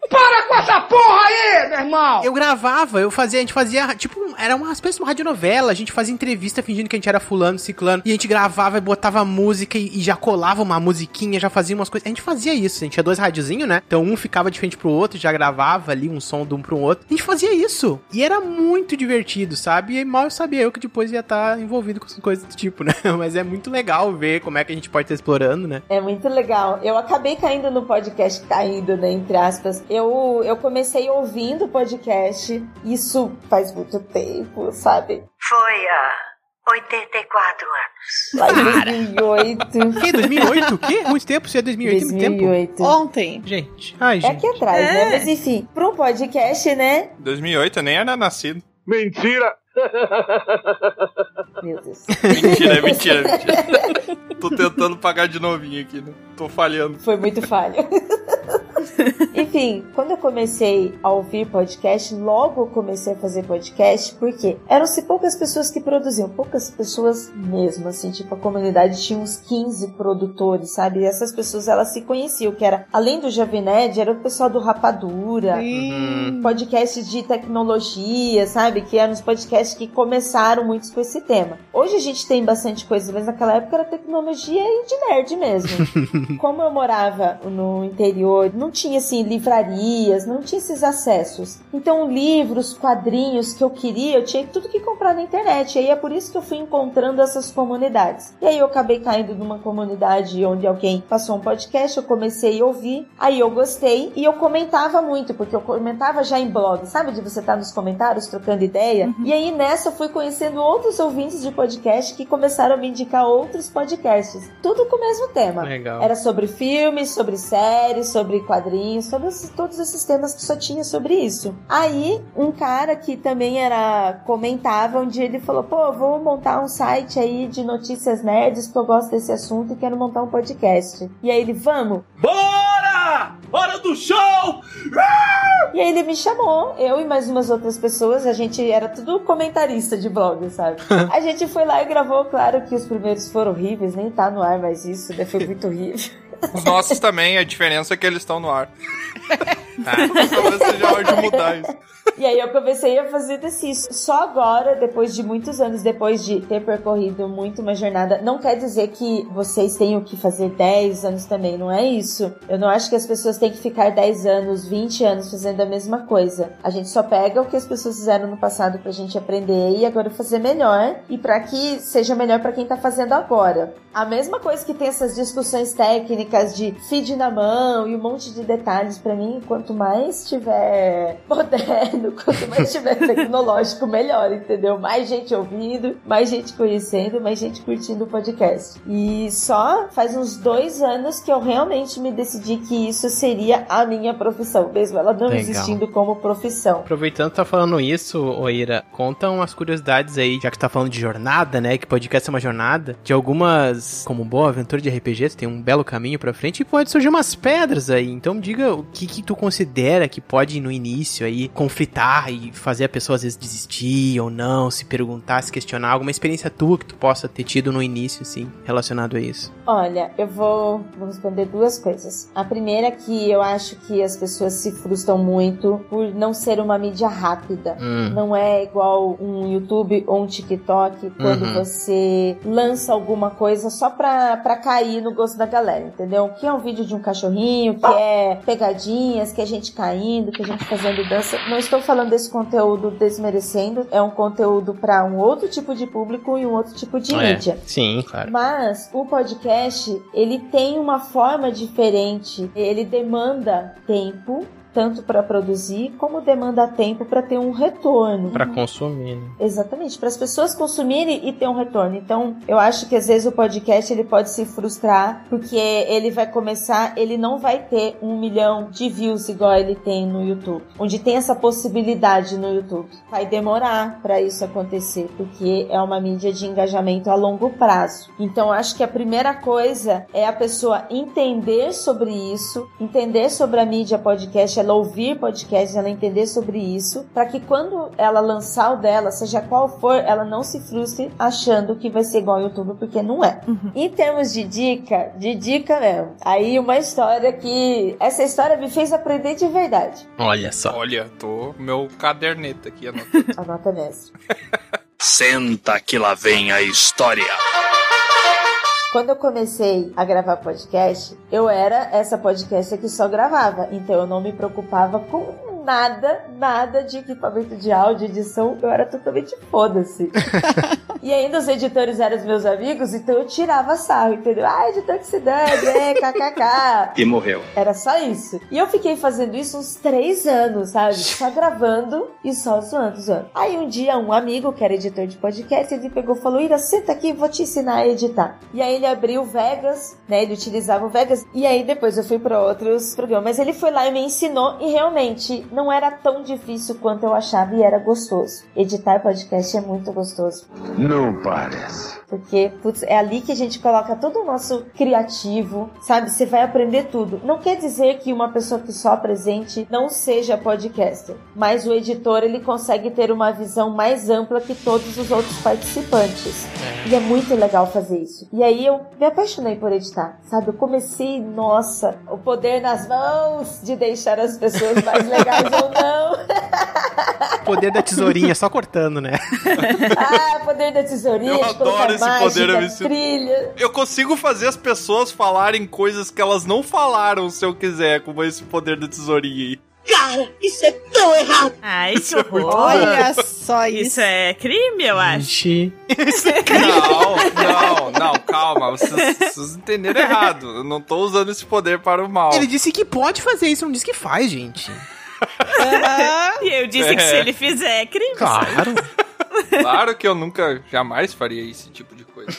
Para com essa porra aí, meu irmão! Eu gravava, eu fazia, a gente fazia, tipo, era uma espécie de uma radionovela, a gente fazia entrevista fingindo que a gente era fulano, ciclano, e a gente gravava e botava música e, e já colava uma musiquinha, já fazia umas coisas, a gente fazia isso, a gente tinha dois radiozinhos, né? Então um ficava de frente pro outro, já gravava ali um som de um pro outro, a gente fazia isso, e era muito divertido, sabe? E mal eu sabia eu que depois ia estar envolvido com coisas do tipo, né? Mas é muito legal ver como é que a gente pode estar explorando, né? É muito legal, eu acabei caindo no podcast, caindo, né, entre aspas. Eu, eu comecei ouvindo podcast, isso faz muito tempo, sabe? Foi há oitenta e quatro anos. Lá em dois mil e oito. Que? dois mil e oito? O quê? Muito tempo? Isso é dois mil e oito? dois mil e oito. Ontem. Gente. Ai, gente. É aqui atrás, é, né? Mas enfim, para um podcast, né? dois mil e oito eu nem era nascido. Mentira! Meu Deus. Mentira, mentira, mentira. Tô tentando pagar de novinho aqui, né? Tô falhando. Foi muito falho. Enfim, quando eu comecei a ouvir podcast, logo comecei a fazer podcast, porque eram-se poucas pessoas que produziam, poucas pessoas mesmo, assim, tipo, a comunidade tinha uns quinze produtores, sabe? E essas pessoas, elas se conheciam, que era, além do Jovem Nerd, era o pessoal do Rapadura, uhum, podcast de tecnologia, sabe? Que eram os podcasts que começaram muitos com esse tema. Hoje a gente tem bastante coisa, mas naquela época era tecnologia e de nerd mesmo. Como eu morava no interior, não tinha, assim, livrarias, não tinha esses acessos. Então, livros, quadrinhos que eu queria, eu tinha tudo que comprar na internet. E aí é por isso que eu fui encontrando essas comunidades. E aí eu acabei caindo numa comunidade onde alguém passou um podcast, eu comecei a ouvir, aí eu gostei e eu comentava muito, porque eu comentava já em blog, sabe? De você estar nos comentários, trocando ideia. Uhum. E aí nessa eu fui conhecendo outros ouvintes de podcast que começaram a me indicar outros podcasts. Tudo com o mesmo tema. Legal. Era sobre filmes, sobre séries, sobre quadrinhos, sobre esses, todos esses temas que só tinha sobre isso. Aí, um cara que também era, comentava, um dia ele falou, pô, vou montar um site aí de notícias nerds, que eu gosto desse assunto e quero montar um podcast. E aí ele, vamos! Bora! Hora do show! Ah! E aí ele me chamou, eu e mais umas outras pessoas, a gente era tudo comentarista de blog, sabe? A gente foi lá e gravou, claro que os primeiros foram horríveis, nem tá no ar mais isso, né? Foi muito horrível. Os nossos também, a diferença é que eles estão no ar. Talvez seja hora de mudar isso. E aí eu comecei a fazer isso. Só agora, depois de muitos anos, depois de ter percorrido muito uma jornada, não quer dizer que vocês tenham que fazer dez anos também, não é isso. Eu não acho que as pessoas têm que ficar dez anos, vinte anos fazendo a mesma coisa. A gente só pega o que as pessoas fizeram no passado pra gente aprender e agora fazer melhor, e pra que seja melhor pra quem tá fazendo agora. A mesma coisa que tem essas discussões técnicas de feed na mão e um monte de detalhes, pra mim, enquanto quanto mais tiver moderno, quanto mais tiver tecnológico, melhor, entendeu? Mais gente ouvindo, mais gente conhecendo, mais gente curtindo o podcast. E só faz uns dois anos que eu realmente me decidi que isso seria a minha profissão, mesmo ela não Legal. Existindo como profissão. Aproveitando que tá falando isso, ô Ira, conta umas curiosidades aí, já que tá falando de jornada, né, que podcast é uma jornada, de algumas, como boa aventura de R P G, você tem um belo caminho pra frente e pode surgir umas pedras aí, então diga o que que tu considera que pode no início aí conflitar e fazer a pessoa às vezes desistir ou não, se perguntar, se questionar, alguma experiência tua que tu possa ter tido no início, assim, relacionado a isso. Olha, eu vou, vou responder duas coisas. A primeira é que eu acho que as pessoas se frustram muito por não ser uma mídia rápida. Hum. Não é igual um YouTube ou um TikTok, quando uhum. você lança alguma coisa só pra, pra cair no gosto da galera, entendeu? Que é um vídeo de um cachorrinho, que é pegadinhas, que é gente caindo, que é gente fazendo dança. Não estou falando desse conteúdo desmerecendo, é um conteúdo pra um outro tipo de público e um outro tipo de é. mídia. Sim, claro. Mas o podcast, ele tem uma forma diferente, ele demanda tempo, tanto para produzir, como demanda tempo para ter um retorno. Para consumir. Exatamente, para as pessoas consumirem e ter um retorno. Então, eu acho que às vezes o podcast ele pode se frustrar, porque ele vai começar, ele não vai ter um milhão de views igual ele tem no YouTube. Onde tem essa possibilidade no YouTube. Vai demorar para isso acontecer, porque é uma mídia de engajamento a longo prazo. Então, eu acho que a primeira coisa é a pessoa entender sobre isso, entender sobre a mídia podcast, ela ouvir podcast, ela entender sobre isso, para que quando ela lançar o dela, seja qual for, ela não se frustre achando que vai ser igual ao YouTube, porque não é. Uhum. Em termos de dica, de dica mesmo, aí uma história que... Essa história me fez aprender de verdade. Olha só. Olha, tô... Meu caderneta aqui, anotando. Anota mesmo. Senta que lá vem a história. Quando eu comecei a gravar podcast, eu era essa podcaster que só gravava, então eu não me preocupava com nada, nada de equipamento de áudio, edição, eu era totalmente foda-se. E ainda os editores eram os meus amigos, então eu tirava sarro, entendeu? Ah, editor que se dane, é, kkk. E morreu. Era só isso. E eu fiquei fazendo isso uns três anos, sabe? Só gravando e só zoando, zoando. Aí um dia um amigo, que era editor de podcast, ele pegou e falou, Ira, senta aqui, vou te ensinar a editar. E aí ele abriu Vegas, né? Ele utilizava o Vegas. E aí depois eu fui pra outros programas. Mas ele foi lá e me ensinou e realmente... não era tão difícil quanto eu achava e era gostoso. Editar podcast é muito gostoso. Não parece. Porque, putz, é ali que a gente coloca todo o nosso criativo, sabe? Você vai aprender tudo. Não quer dizer que uma pessoa que só apresente não seja podcaster, mas o editor, ele consegue ter uma visão mais ampla que todos os outros participantes. E é muito legal fazer isso. E aí eu me apaixonei por editar, sabe? Eu comecei, nossa, o poder nas mãos de deixar as pessoas mais legais. Ou não. Poder da tesourinha, só cortando, né? Ah, poder da tesourinha. Eu adoro esse mágica, poder absurdo. Eu consigo fazer as pessoas falarem coisas que elas não falaram, se eu quiser, como esse poder da tesourinha aí. Cara, isso é tão errado. Ah, isso, isso é olha só isso. Isso é crime, eu acho. Isso é crime. Não, não, não, calma. Vocês, vocês entenderam errado. Eu não tô usando esse poder para o mal. Ele disse que pode fazer isso, não disse que faz, gente. Uhum. E eu disse é. que se ele fizer é crime. Claro. Claro que eu nunca, jamais faria esse tipo de coisa.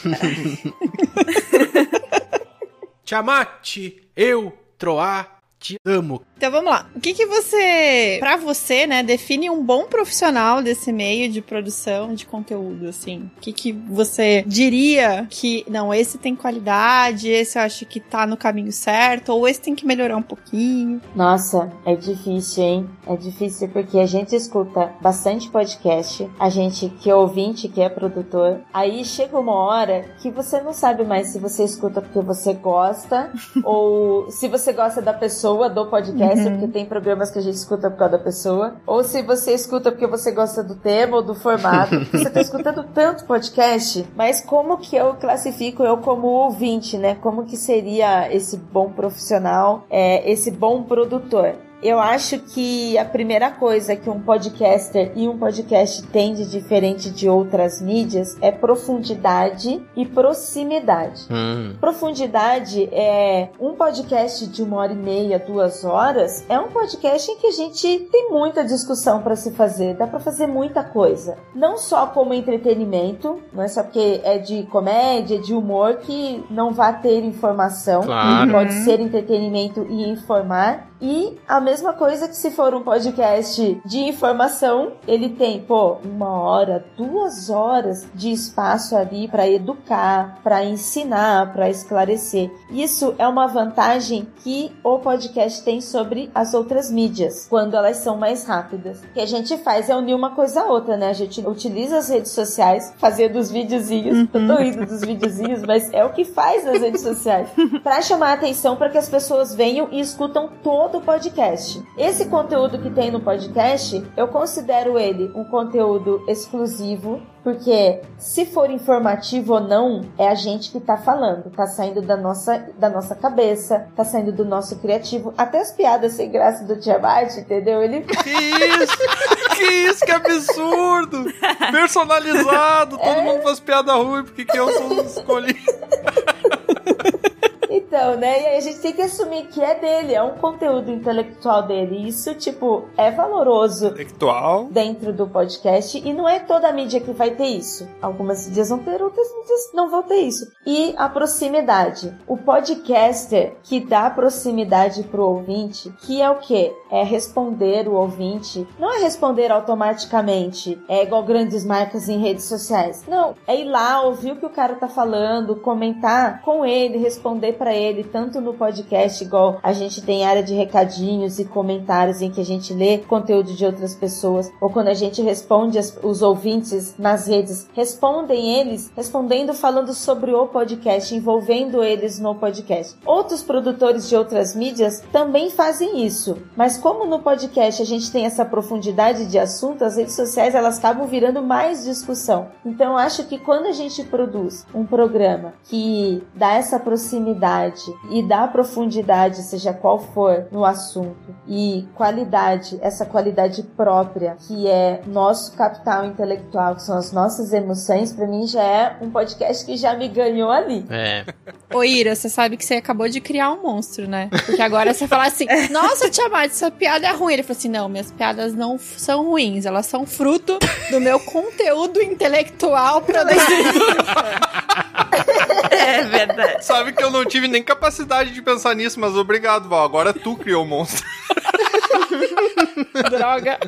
Tiamat, eu, Troá, te amo. Então vamos lá. O que que você, pra você, né, define um bom profissional desse meio de produção de conteúdo, assim? O que que você diria que, não, esse tem qualidade, esse eu acho que tá no caminho certo, ou esse tem que melhorar um pouquinho? Nossa, é difícil, hein? É difícil porque a gente escuta bastante podcast, a gente que é ouvinte, que é produtor, aí chega uma hora que você não sabe mais se você escuta porque você gosta, ou se você gosta da pessoa, do podcast, porque tem programas que a gente escuta por causa da pessoa, ou se você escuta porque você gosta do tema ou do formato. Você tá escutando tanto podcast, mas como que eu classifico eu como ouvinte, né? Como que seria esse bom profissional, é, esse bom produtor? Eu acho que a primeira coisa que um podcaster e um podcast tem de diferente de outras mídias é profundidade e proximidade. Hum. Profundidade é um podcast de uma hora e meia, duas horas, é um podcast em que a gente tem muita discussão para se fazer, dá para fazer muita coisa. Não só como entretenimento, não é só porque é de comédia, de humor, que não vai ter informação, claro. Pode ser entretenimento e informar. E a mesma coisa que se for um podcast de informação, ele tem, pô, uma hora, duas horas de espaço ali para educar, para ensinar, para esclarecer. Isso é uma vantagem que o podcast tem sobre as outras mídias, quando elas são mais rápidas. O que a gente faz é unir uma coisa a outra, né? A gente utiliza as redes sociais, fazendo os videozinhos, tô doido dos videozinhos, mas é o que faz nas redes sociais, para chamar a atenção, para que as pessoas venham e escutam todo do podcast. Esse conteúdo que tem no podcast, eu considero ele um conteúdo exclusivo, porque se for informativo ou não, é a gente que tá falando, tá saindo da nossa, da nossa cabeça, tá saindo do nosso criativo, até as piadas sem graça do Tiamat, entendeu? Ele... Que isso? Que isso, que absurdo! Personalizado, todo é... mundo faz piada ruim, porque que eu sou escolhido? Então, né, e aí a gente tem que assumir que é dele, é um conteúdo intelectual dele, isso, tipo, é valoroso intelectual dentro do podcast, e não é toda a mídia que vai ter isso. Algumas mídias vão ter, outras mídias não vão ter isso. E a proximidade, o podcaster que dá proximidade pro ouvinte, que é o quê? É responder o ouvinte, não é responder automaticamente, é igual grandes marcas em redes sociais, não, é ir lá, ouvir o que o cara tá falando, comentar com ele, responder pra ele, tanto no podcast, igual a gente tem área de recadinhos e comentários em que a gente lê conteúdo de outras pessoas, ou quando a gente responde as, os ouvintes nas redes, respondem eles, respondendo, falando sobre o podcast, envolvendo eles no podcast. Outros produtores de outras mídias também fazem isso, mas como no podcast a gente tem essa profundidade de assunto, as redes sociais elas acabam virando mais discussão. Então eu acho que quando a gente produz um programa que dá essa proximidade e da profundidade, seja qual for, no assunto, e qualidade, essa qualidade própria, que é nosso capital intelectual, que são as nossas emoções, pra mim já é um podcast que já me ganhou ali. É. Ô Ira, você sabe que você acabou de criar um monstro, né? Porque agora você fala assim, nossa, Tiamat, essa piada é ruim. Ele falou assim, não, minhas piadas não são ruins, elas são fruto do meu conteúdo intelectual produzido. É verdade. Sabe que eu não tive nem capacidade de pensar nisso, mas obrigado, Val. Agora tu criou o monstro. Droga.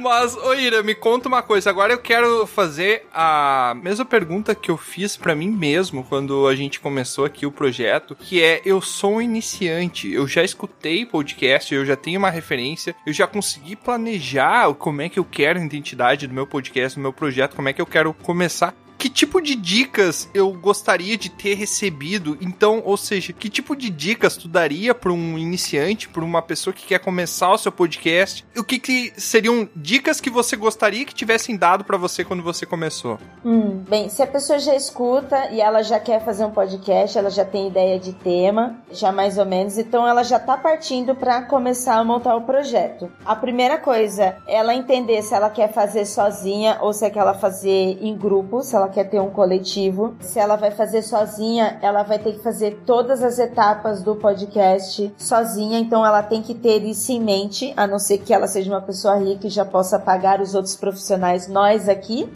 Mas, ô Ira, me conta uma coisa. Agora eu quero fazer a mesma pergunta que eu fiz pra mim mesmo quando a gente começou aqui o projeto, que é, eu sou um iniciante, eu já escutei podcast, eu já tenho uma referência, eu já consegui planejar como é que eu quero a identidade do meu podcast, do meu projeto, como é que eu quero começar. Que tipo de dicas eu gostaria de ter recebido? Então, ou seja, que tipo de dicas tu daria para um iniciante, para uma pessoa que quer começar o seu podcast? O que, que seriam dicas que você gostaria que tivessem dado para você quando você começou? Hum, bem, se a pessoa já escuta e ela já quer fazer um podcast, ela já tem ideia de tema, já mais ou menos, então ela já tá partindo para começar a montar o projeto. A primeira coisa, ela entender se ela quer fazer sozinha ou se é que ela fazer em grupo, se ela quer ter um coletivo. Se ela vai fazer sozinha, ela vai ter que fazer todas as etapas do podcast sozinha, então ela tem que ter isso em mente, a não ser que ela seja uma pessoa rica e já possa pagar os outros profissionais, nós aqui,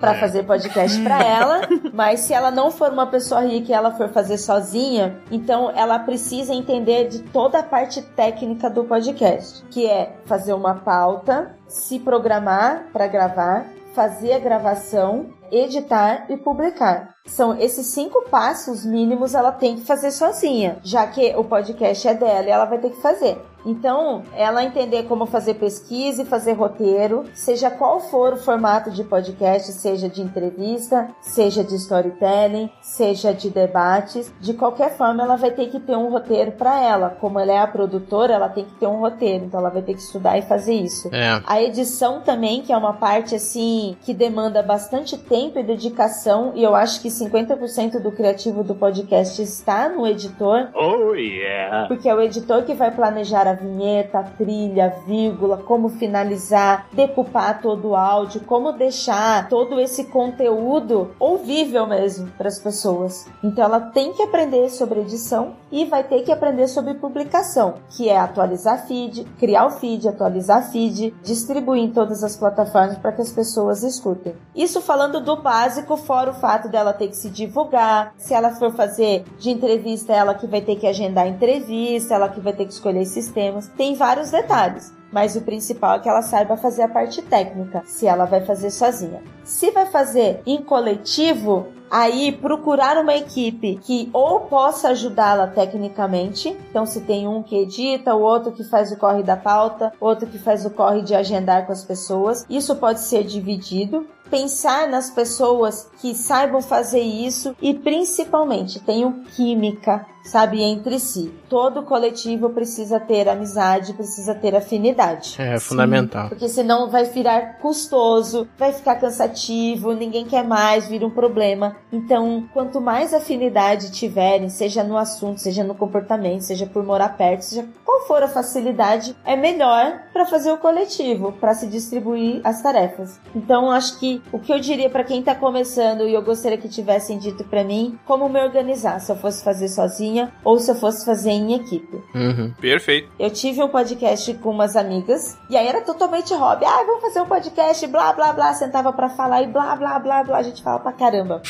pra fazer podcast pra ela. Mas se ela não for uma pessoa rica e ela for fazer sozinha, então ela precisa entender de toda a parte técnica do podcast, que é fazer uma pauta, se programar pra gravar, fazer a gravação, editar e publicar. São esses cinco passos mínimos ela tem que fazer sozinha, já que o podcast é dela e ela vai ter que fazer. Então, ela entender como fazer pesquisa e fazer roteiro, seja qual for o formato de podcast, seja de entrevista, seja de storytelling, seja de debates, de qualquer forma ela vai ter que ter um roteiro para ela. Como ela é a produtora, ela tem que ter um roteiro, então ela vai ter que estudar e fazer isso. É. A edição também, que é uma parte assim que demanda bastante tempo, tempo e dedicação, e eu acho que cinquenta por cento do criativo do podcast está no editor. Oh, yeah! Porque é o editor que vai planejar a vinheta, a trilha, a vírgula, como finalizar, decupar todo o áudio, como deixar todo esse conteúdo ouvível mesmo para as pessoas. Então ela tem que aprender sobre edição e vai ter que aprender sobre publicação, que é atualizar feed, criar o feed, atualizar feed, distribuir em todas as plataformas para que as pessoas escutem. Isso falando do básico, fora o fato dela ter que se divulgar, se ela for fazer de entrevista, ela que vai ter que agendar a entrevista, ela que vai ter que escolher esses temas, tem vários detalhes. Mas o principal é que ela saiba fazer a parte técnica, se ela vai fazer sozinha. Se vai fazer em coletivo, aí procurar uma equipe que ou possa ajudá-la tecnicamente, então se tem um que edita, o outro que faz o corre da pauta, outro que faz o corre de agendar com as pessoas, isso pode ser dividido. Pensar nas pessoas que saibam fazer isso e principalmente tenham química, sabe, entre si. Todo coletivo precisa ter amizade, precisa ter afinidade. É, é fundamental. Sim, porque senão vai virar custoso, vai ficar cansativo, ninguém quer mais, vira um problema. Então, quanto mais afinidade tiverem, seja no assunto, seja no comportamento, seja por morar perto, seja qual for a facilidade, é melhor para fazer o coletivo, para se distribuir as tarefas. Então, acho que o que eu diria para quem tá começando, e eu gostaria que tivessem dito para mim, como me organizar, se eu fosse fazer sozinha ou se eu fosse fazer em equipe. Uhum. Perfeito. Eu tive um podcast com umas amigas, e aí era totalmente hobby. Ah, vamos fazer um podcast, blá, blá, blá. Sentava pra falar e blá, blá, blá, blá. A gente fala pra caramba.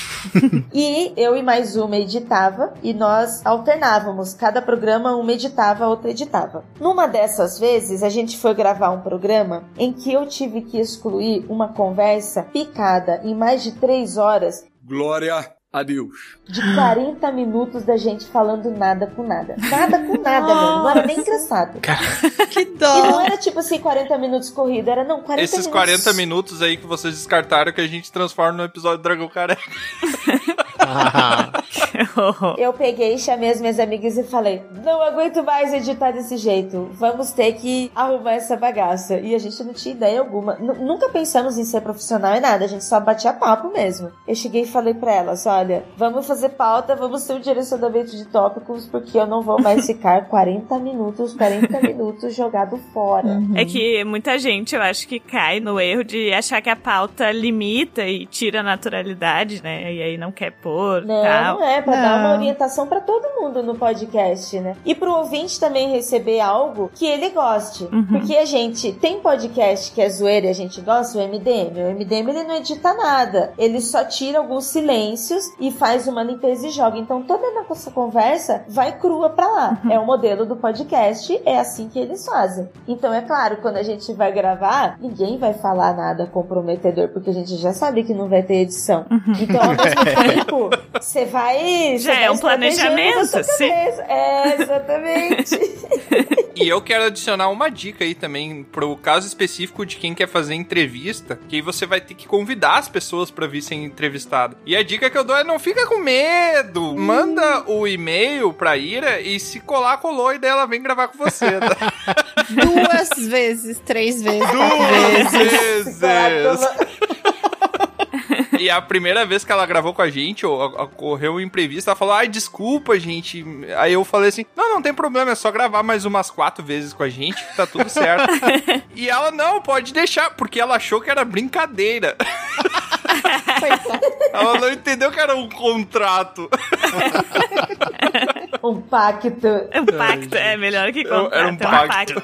E eu e mais uma editava, e nós alternávamos. Cada programa, uma editava, a outra editava. Numa dessas vezes, a gente foi gravar um programa em que eu tive que excluir uma conversa picada em mais de três horas. Glória a Deus. De quarenta minutos da gente falando nada com nada. Nada com nada, mano. Não era nem engraçado. Caraca, que dó. E não era tipo assim, quarenta minutos corrido. Era não, quarenta Esses minutos. Esses quarenta minutos aí que vocês descartaram que a gente transforma no episódio do Dragão Careca. Eu peguei, chamei as minhas amigas e falei: não aguento mais editar desse jeito, vamos ter que arrumar essa bagaça. E a gente não tinha ideia alguma, N- nunca pensamos em ser profissional e nada, a gente só batia papo mesmo. Eu cheguei e falei pra elas: olha, vamos fazer pauta, vamos ter um direcionamento de tópicos, porque eu não vou mais ficar quarenta minutos jogado fora. Uhum. É que muita gente, eu acho que cai no erro de achar que a pauta limita e tira a naturalidade, né, e aí não quer pôr. Não, tal. não é, pra não. dar uma orientação pra todo mundo no podcast, né? E pro ouvinte também receber algo que ele goste. Uhum. Porque a gente tem podcast que é zoeira e a gente gosta, o M D M. O M D M, ele não edita nada. Ele só tira alguns silêncios e faz uma limpeza e joga. Então toda a nossa conversa vai crua pra lá. Uhum. É o modelo do podcast, é assim que eles fazem. Então é claro, quando a gente vai gravar, ninguém vai falar nada comprometedor, porque a gente já sabe que não vai ter edição. Uhum. Então, ao mesmo tempo, você vai... Já vai é um planejamento, sim. É, exatamente. E eu quero adicionar uma dica aí também pro caso específico de quem quer fazer entrevista, que aí você vai ter que convidar as pessoas pra vir ser entrevistada. E a dica que eu dou é: não fica com medo. Hum. Manda o e-mail pra Ira e se colar, colou, e daí ela vem gravar com você, tá? Duas vezes, três vezes. Duas vezes. E a primeira vez que ela gravou com a gente, ocorreu um imprevisto, ela falou: ai, desculpa, gente. Aí eu falei assim: não, não tem problema, é só gravar mais umas quatro vezes com a gente, tá tudo certo. E ela: não, pode deixar, porque ela achou que era brincadeira. Ela não entendeu que era um contrato. Um pacto. Um pacto, é melhor que contrato. Era um pacto.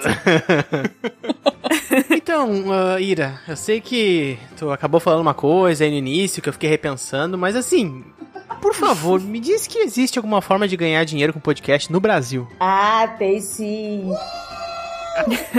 Então, uh, Ira, eu sei que tu acabou falando uma coisa aí no início que eu fiquei repensando, mas assim... Por favor, me diz que existe alguma forma de ganhar dinheiro com podcast no Brasil. Ah, tem sim.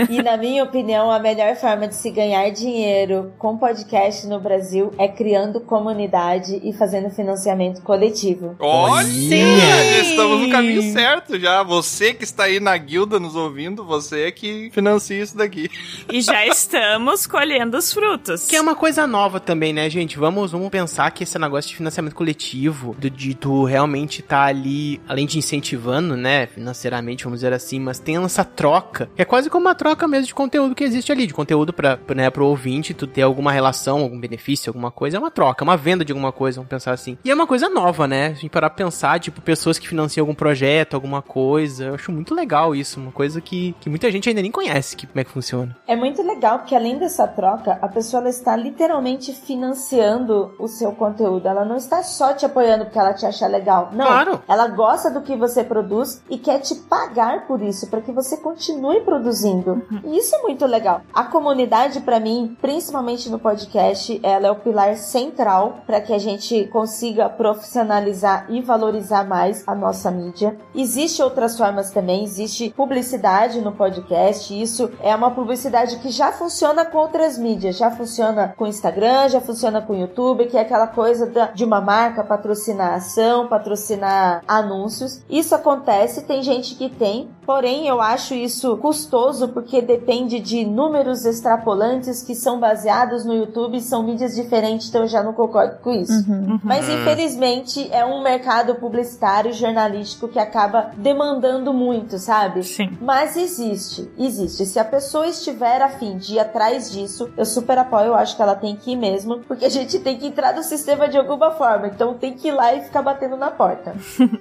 E na minha opinião, a melhor forma de se ganhar dinheiro com podcast no Brasil é criando comunidade e fazendo financiamento coletivo. Olha! Estamos no caminho certo já. Você que está aí na guilda nos ouvindo, você é que financia isso daqui. E já estamos colhendo os frutos. Que é uma coisa nova também, né, gente? Vamos, vamos pensar que esse negócio de financiamento coletivo, de, de tu realmente estar tá ali, além de incentivando, né, financeiramente, vamos dizer assim, mas tem essa troca, que é quase quase como uma troca mesmo de conteúdo que existe ali, de conteúdo para, né, pro ouvinte, tu ter alguma relação, algum benefício, alguma coisa, é uma troca, uma venda de alguma coisa, vamos pensar assim. E é uma coisa nova, né? A gente parar pra pensar, tipo, pessoas que financiam algum projeto, alguma coisa, eu acho muito legal isso, uma coisa que, que muita gente ainda nem conhece que, como é que funciona. É muito legal, porque além dessa troca, a pessoa ela está literalmente financiando o seu conteúdo, ela não está só te apoiando porque ela te acha legal, não, claro. Ela gosta do que você produz e quer te pagar por isso, para que você continue produzindo. E isso é muito legal. A comunidade, para mim, principalmente no podcast, ela é o pilar central para que a gente consiga profissionalizar e valorizar mais a nossa mídia. Existem outras formas também, existe publicidade no podcast, isso é uma publicidade que já funciona com outras mídias, já funciona com Instagram, já funciona com YouTube, que é aquela coisa da, de uma marca patrocinar ação, patrocinar anúncios. Isso acontece, tem gente que tem, porém eu acho isso custoso porque depende de números extrapolantes que são baseados no YouTube, são mídias diferentes, então eu já não concordo com isso. Uhum, uhum. Mas infelizmente é um mercado publicitário, jornalístico que acaba demandando muito, sabe? Sim. Mas existe, existe. Se a pessoa estiver afim de ir atrás disso, eu super apoio, eu acho que ela tem que ir mesmo, porque a gente tem que entrar no sistema de alguma forma, então tem que ir lá e ficar batendo na porta.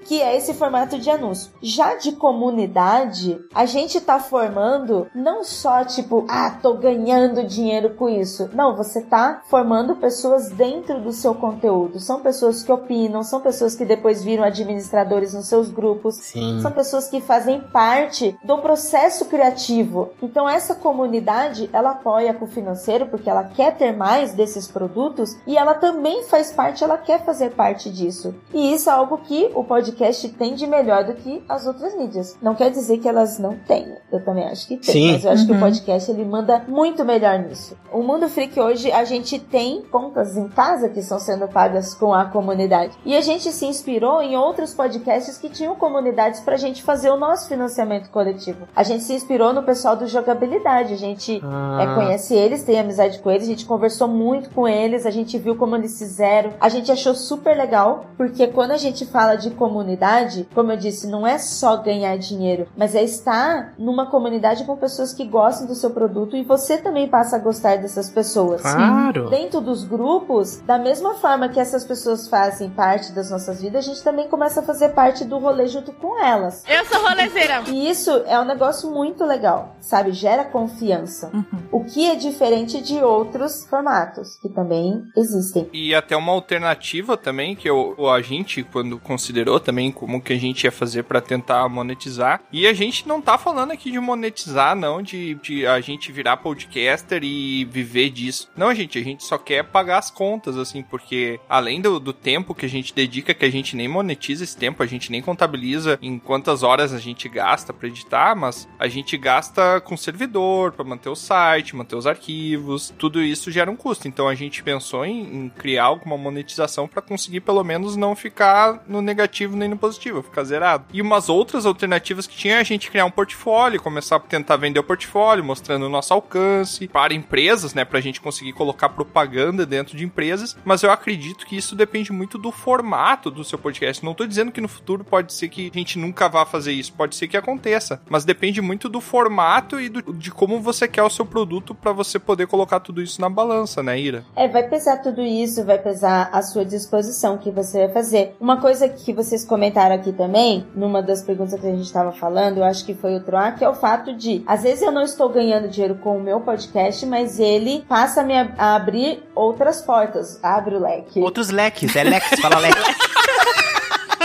Que é esse formato de anúncio. Já de comunidade, a gente tá formando não só tipo, ah, tô ganhando dinheiro com isso. Não, você tá formando pessoas dentro do seu conteúdo. São pessoas que opinam, são pessoas que depois viram administradores nos seus grupos. Sim. São pessoas que fazem parte do processo criativo. Então essa comunidade, ela apoia com o financeiro, porque ela quer ter mais desses produtos e ela também faz parte, ela quer fazer parte disso. E isso é algo que o podcast tem de melhor do que as outras mídias. Não quer dizer que elas não tenham. Eu também acho que tem. Sim. Mas eu acho uhum. que o podcast, ele manda muito melhor nisso. O Mundo Freak hoje, a gente tem contas em casa que estão sendo pagas com a comunidade. E a gente se inspirou em outros podcasts que tinham comunidades pra gente fazer o nosso financiamento coletivo. A gente se inspirou no pessoal do Jogabilidade. A gente ah. é, conhece eles, tem amizade com eles, a gente conversou muito com eles, a gente viu como eles fizeram. A gente achou super legal, porque quando a gente fala de comunidade, como eu disse, não é só ganhar dinheiro, mas é estar numa comunidade com pessoas que gostam do seu produto e você também passa a gostar dessas pessoas. Claro. Dentro dos grupos, da mesma forma que essas pessoas fazem parte das nossas vidas, a gente também começa a fazer parte do rolê junto com elas. Eu sou rolezeira! E isso é um negócio muito legal, sabe? Gera confiança. Uhum. O que é diferente de outros formatos, que também existem. E até uma alternativa também, que eu, a gente, quando considerou também como que a gente ia fazer pra tentar monetizar, e a gente não tá falando aqui de monetizar, não, de, de a gente virar podcaster e viver disso. Não, gente, a gente só quer pagar as contas, assim, porque além do, do tempo que a gente dedica, que a gente nem monetiza esse tempo, a gente nem contabiliza em quantas horas a gente gasta pra editar, mas a gente gasta com servidor, pra manter o site, manter os arquivos, tudo isso gera um custo. Então a gente pensou em, em criar alguma monetização pra conseguir pelo menos não ficar no negativo nem no positivo, ficar zerado. E umas outras alternativas que tinha, a gente criar um portfólio, começar a tentar vender o portfólio, mostrando o nosso alcance para empresas, né, pra gente conseguir colocar propaganda dentro de empresas, mas eu acredito que isso depende muito do formato do seu podcast. Não tô dizendo que no futuro pode ser que a gente nunca vá fazer isso, pode ser que aconteça, mas depende muito do formato e do, de como você quer o seu produto pra você poder colocar tudo isso na balança, né, Ira? É, vai pesar tudo isso, vai pesar a sua disposição que você vai fazer. Uma coisa que vocês comentaram aqui também, numa das perguntas que a gente estava falando, eu acho que foi o Troá, que é o fato de, às vezes eu não estou ganhando dinheiro com o meu podcast, mas ele passa a me ab- a abrir outras portas, abre o leque. Outros leques, é leques, fala leque.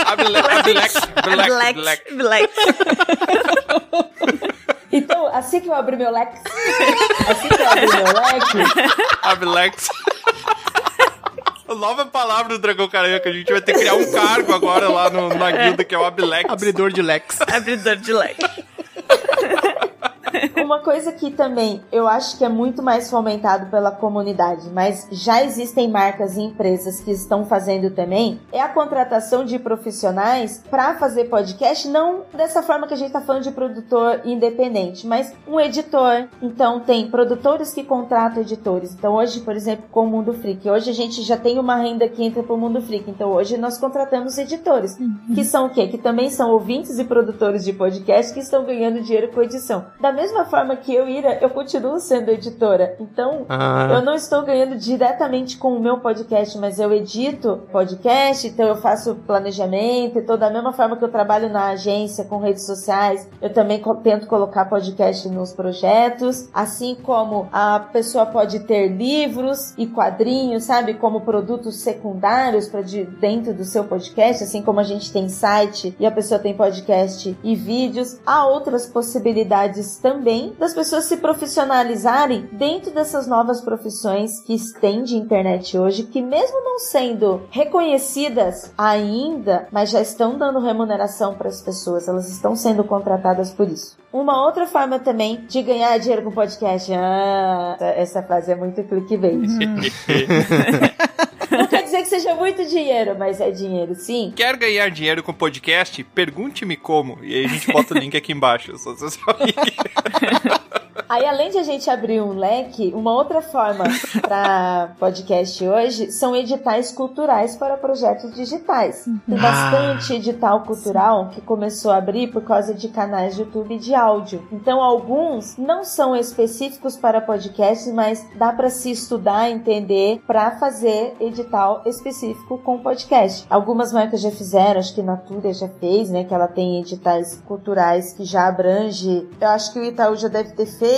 Abre leque, abre leque, abre leque, abre leque. Então, assim que eu abri meu leque, assim que eu abri meu leque, abre leque. Nova palavra do Dragão Careca, a gente vai ter que criar um cargo agora lá no, na guilda, que é o Abilex. Abridor de lex. Abridor de lex. Uma coisa que também eu acho que é muito mais fomentado pela comunidade, mas já existem marcas e empresas que estão fazendo também, é a contratação de profissionais para fazer podcast, não dessa forma que a gente tá falando de produtor independente, mas um editor. Então tem produtores que contratam editores. Então hoje, por exemplo, com o Mundo Freak, hoje a gente já tem uma renda que entra pro Mundo Freak, então hoje nós contratamos editores, que são o quê? Que também são ouvintes e produtores de podcast que estão ganhando dinheiro com edição. Da mesma mesma forma que eu, Ira, eu continuo sendo editora. Então, ah. eu não estou ganhando diretamente com o meu podcast, mas eu edito podcast, então eu faço planejamento. Então, da mesma forma que eu trabalho na agência, com redes sociais, eu também co- tento colocar podcast nos projetos. Assim como a pessoa pode ter livros e quadrinhos, sabe? Como produtos secundários para de, dentro do seu podcast. Assim como a gente tem site e a pessoa tem podcast e vídeos. Há outras possibilidades também das pessoas se profissionalizarem dentro dessas novas profissões que tem de internet hoje, que mesmo não sendo reconhecidas ainda, mas já estão dando remuneração para as pessoas, elas estão sendo contratadas por isso. Uma outra forma também de ganhar dinheiro com podcast, ah, essa frase é muito clickbait. Não quer dizer que seja muito dinheiro, mas é dinheiro, sim. Quer ganhar dinheiro com podcast? Pergunte-me como. E aí a gente bota o link aqui embaixo. Só vocês sabem. Aí, além de a gente abrir um leque, uma outra forma para podcast hoje são editais culturais para projetos digitais. Tem bastante edital cultural que começou a abrir por causa de canais de YouTube de áudio. Então, alguns não são específicos para podcasts, mas dá para se estudar, entender, para fazer edital específico com podcast. Algumas marcas já fizeram, acho que Natura já fez, né? Que ela tem editais culturais que já abrange. Eu acho que o Itaú já deve ter feito.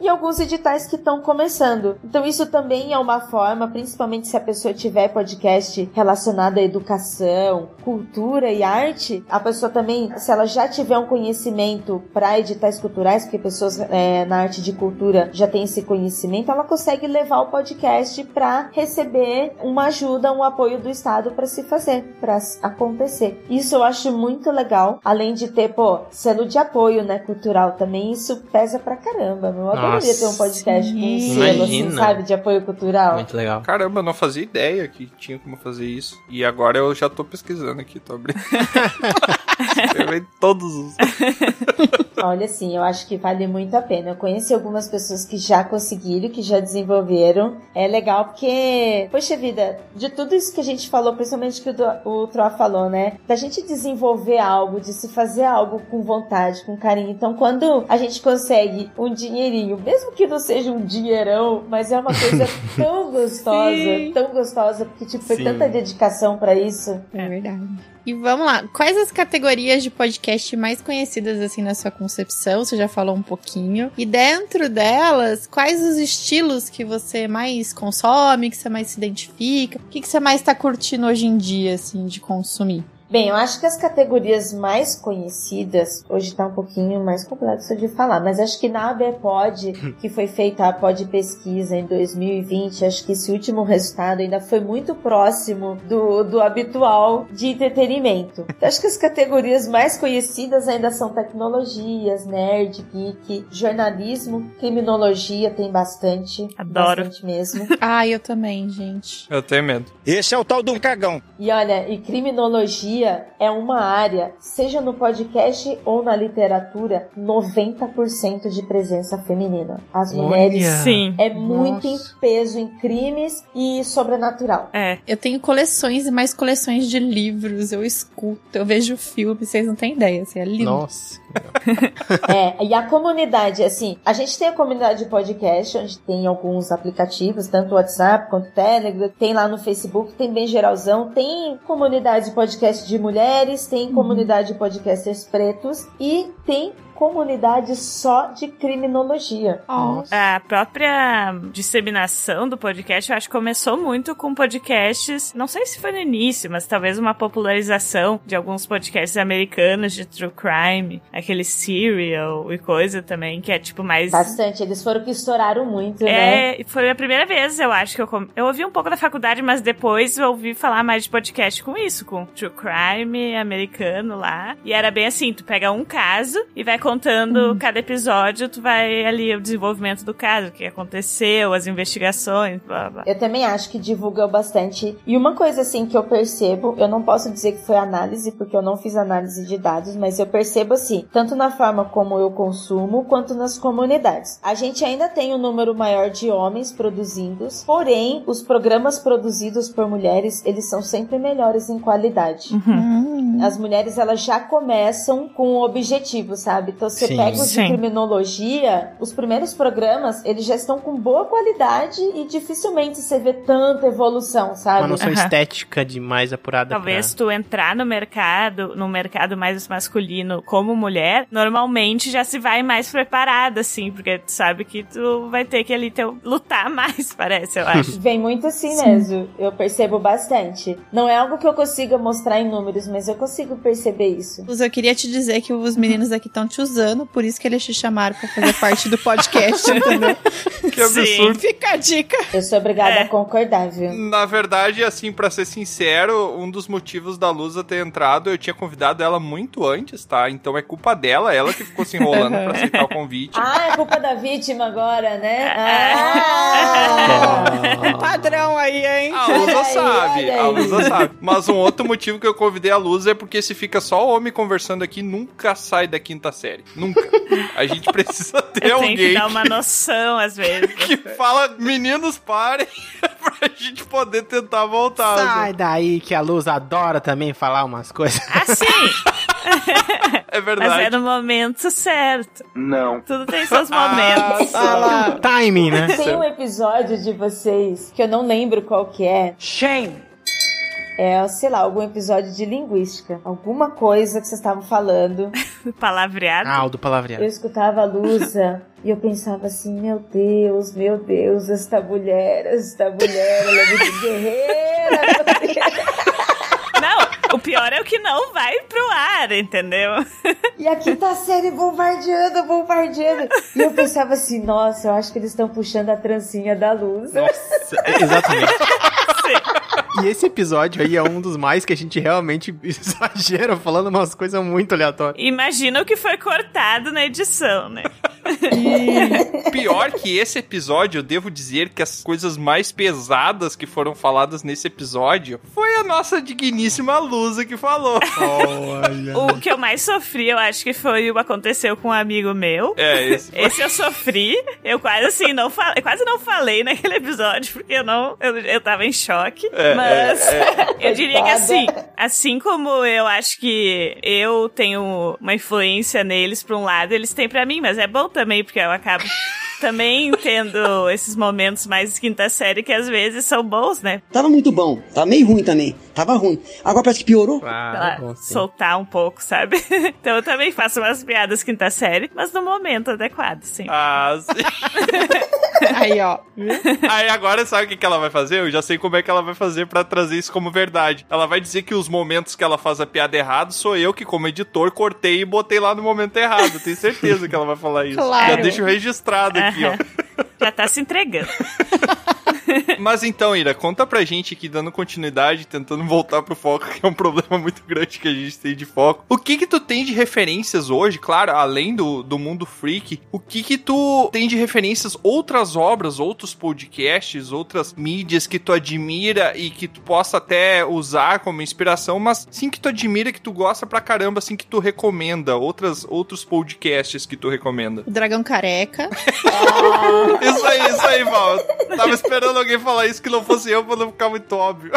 E alguns editais que estão começando. Então isso também é uma forma, principalmente se a pessoa tiver podcast relacionado à educação, cultura e arte, a pessoa também, se ela já tiver um conhecimento para editais culturais, porque pessoas é, na arte de cultura já tem esse conhecimento, ela consegue levar o podcast para receber uma ajuda, um apoio do Estado para se fazer, para acontecer. Isso eu acho muito legal, além de ter, pô, selo de apoio, né, cultural também, isso pesa pra caramba. Caramba, eu adoraria ter um podcast com um selo, assim, sabe, de apoio cultural. Muito legal. Caramba, eu não fazia ideia que tinha como fazer isso. E agora eu já tô pesquisando aqui, tô abrindo. Eu vejo todos os... Olha, assim, eu acho que vale muito a pena. Eu conheci algumas pessoas que já conseguiram, que já desenvolveram. É legal porque, poxa vida, de tudo isso que a gente falou, principalmente que o, o Troá falou, né? Da gente desenvolver algo, de se fazer algo com vontade, com carinho. Então, quando a gente consegue um dinheirinho, mesmo que não seja um dinheirão, mas é uma coisa tão gostosa, Sim. tão gostosa, porque tipo, foi Sim. tanta dedicação pra isso. É verdade. E vamos lá, quais as categorias de podcast mais conhecidas, assim, na sua concepção? Você já falou um pouquinho. E dentro delas, quais os estilos que você mais consome, que você mais se identifica? O que, que você mais tá curtindo hoje em dia, assim, de consumir? Bem, eu acho que as categorias mais conhecidas, hoje tá um pouquinho mais complexo de falar, mas acho que na ABPod, que foi feita a Pod Pesquisa em dois mil e vinte, acho que esse último resultado ainda foi muito próximo do, do habitual de entretenimento. Então, acho que as categorias mais conhecidas ainda são tecnologias, nerd, geek, jornalismo, criminologia tem bastante. Adoro. Bastante mesmo. Ah, eu também, gente. Eu tenho medo. Esse é o tal do cagão. E olha, e criminologia é uma área, seja no podcast ou na literatura, noventa por cento de presença feminina. As mulheres Sim. é muito em peso em crimes e sobrenatural. É. Eu tenho coleções e mais coleções de livros, eu escuto, eu vejo filme, vocês não têm ideia, assim, é lindo. Nossa. É, e a comunidade, assim, a gente tem a comunidade de podcast, onde tem alguns aplicativos, tanto o WhatsApp quanto o Telegram, tem lá no Facebook, tem bem geralzão, tem comunidade de podcast de mulheres, tem comunidade de podcasters pretos e tem comunidade só de criminologia. Oh. A própria disseminação do podcast, eu acho que começou muito com podcasts, não sei se foi no início, mas talvez uma popularização de alguns podcasts americanos de true crime, aquele serial e coisa também, que é tipo mais... Bastante, eles foram que estouraram muito, é, né? Foi a primeira vez, eu acho, que eu, com... eu ouvi um pouco da faculdade, mas depois eu ouvi falar mais de podcast com isso, com true crime americano lá, e era bem assim, tu pega um caso e vai contando hum. cada episódio, tu vai ali o desenvolvimento do caso, o que aconteceu, as investigações, blá, blá. Eu também acho que divulgou bastante. E uma coisa, assim, que eu percebo, eu não posso dizer que foi análise, porque eu não fiz análise de dados, mas eu percebo, assim, tanto na forma como eu consumo, quanto nas comunidades. A gente ainda tem um número maior de homens produzindo, porém, os programas produzidos por mulheres, eles são sempre melhores em qualidade. Uhum. As mulheres, elas já começam com o objetivo, sabe? Então, se sim, eu pego sim. de criminologia, os primeiros programas, eles já estão com boa qualidade e dificilmente você vê tanta evolução, sabe? Uma noção uhum. estética de mais apurada. Talvez pra... tu entrar no mercado, no mercado mais masculino como mulher, normalmente já se vai mais preparada, assim, porque tu sabe que tu vai ter que ali teu, lutar mais, parece, eu acho. Vem muito assim sim. mesmo, eu percebo bastante. Não é algo que eu consiga mostrar em números, mas eu consigo perceber isso. Eu queria te dizer que os meninos aqui estão te usando, por isso que eles te chamaram pra fazer parte do podcast, entendeu? Que absurdo. Sim. Fica a dica. Eu sou obrigada é. a concordar, viu? Na verdade, assim, pra ser sincero, um dos motivos da Lusa ter entrado, eu tinha convidado ela muito antes, tá? Então é culpa dela, ela que ficou se enrolando pra aceitar o convite. Ah, é culpa da vítima agora, né? Ah! ah. Padrão aí, hein? A Lusa ai, sabe, ai, a Lusa ai. sabe. Mas um outro motivo que eu convidei a Lusa é porque se fica só homem conversando aqui, nunca sai da quinta série. Nunca. A gente precisa ter eu alguém... Tem que dar uma noção, às vezes. Que fala, meninos, parem, pra gente poder tentar voltar. Sai assim. Daí, que a Luz adora também falar umas coisas. Assim. É verdade. Mas é no momento certo. Não. Tudo tem seus momentos. Ah, tá timing, né? Tem um episódio de vocês que eu não lembro qual que é. Shame. É, sei lá, algum episódio de linguística. Alguma coisa que vocês estavam falando. Palavreado. Ah, o do palavreado. Eu escutava a Lusa e eu pensava assim, meu Deus, meu Deus, esta mulher, esta mulher, ela é muito guerreira. Não, o pior é o que não vai pro ar, entendeu? E a quinta série bombardeando, bombardeando. E eu pensava assim, nossa, eu acho que eles estão puxando a trancinha da Lusa. Nossa, exatamente. Sim. E esse episódio aí é um dos mais que a gente realmente exagera, falando umas coisas muito aleatórias. Imagina o que foi cortado na edição, né? E pior que esse episódio, eu devo dizer que as coisas mais pesadas que foram faladas nesse episódio foi a nossa digníssima Lusa que falou. Olha. O que eu mais sofri, eu acho que foi o que aconteceu com um amigo meu. É, esse foi... Esse eu sofri, eu quase assim, não fal... quase não falei naquele episódio, porque eu, não... eu, eu tava em choque. É, mas é, é. eu diria que assim, assim como eu acho que eu tenho uma influência neles pra um lado, eles têm pra mim, mas é bom também, porque eu acabo também tendo esses momentos mais quinta série que às vezes são bons, né? Tava muito bom, tava meio ruim também, tava ruim. Agora parece que piorou. Ah, bom, soltar um pouco, sabe? Então eu também faço umas piadas quinta série, mas no momento adequado, sim. Ah, sim. Aí, ó. Aí agora sabe o que, que ela vai fazer? Eu já sei como é que ela vai fazer pra trazer isso como verdade. Ela vai dizer que os momentos que ela faz a piada errado sou eu que, como editor, cortei e botei lá no momento errado. Tenho certeza que ela vai falar isso. Claro. Já deixo registrado aqui, ó. Já tá se entregando. Mas então, Ira, conta pra gente aqui, dando continuidade, tentando voltar pro foco, que é um problema muito grande que a gente tem de foco. O que que tu tem de referências hoje, claro, além do, do Mundo Freak, o que que tu tem de referências, outras obras, outros podcasts, outras mídias que tu admira e que tu possa até usar como inspiração, mas sim que tu admira, que tu gosta pra caramba, assim, que tu recomenda, outras, outros podcasts que tu recomenda? O Dragão Careca. Oh. Isso aí, isso aí, Val. Tava esperando alguém falar isso que não fosse eu pra não ficar muito óbvio.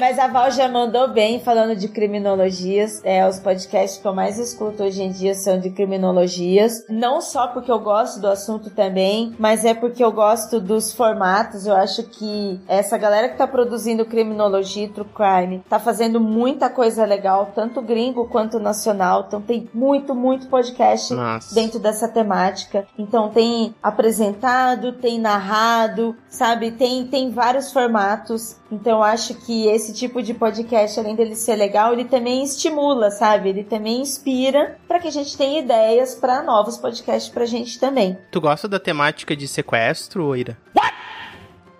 Mas a Val já mandou bem falando de criminologias. É, os podcasts que eu mais escuto hoje em dia são de criminologias. Não só porque eu gosto do assunto também, mas é porque eu gosto dos formatos. Eu acho que essa galera que tá produzindo criminologia e true crime tá fazendo muita coisa legal, tanto gringo quanto nacional. Então tem muito, muito podcast Nossa. dentro dessa temática. Então tem apresentado, tem narrado, sabe? Tem, tem vários formatos. Então eu acho que esse Esse tipo de podcast, além dele ser legal, ele também estimula, sabe? Ele também inspira pra que a gente tenha ideias pra novos podcasts pra gente também. Tu gosta da temática de sequestro, Ira? What?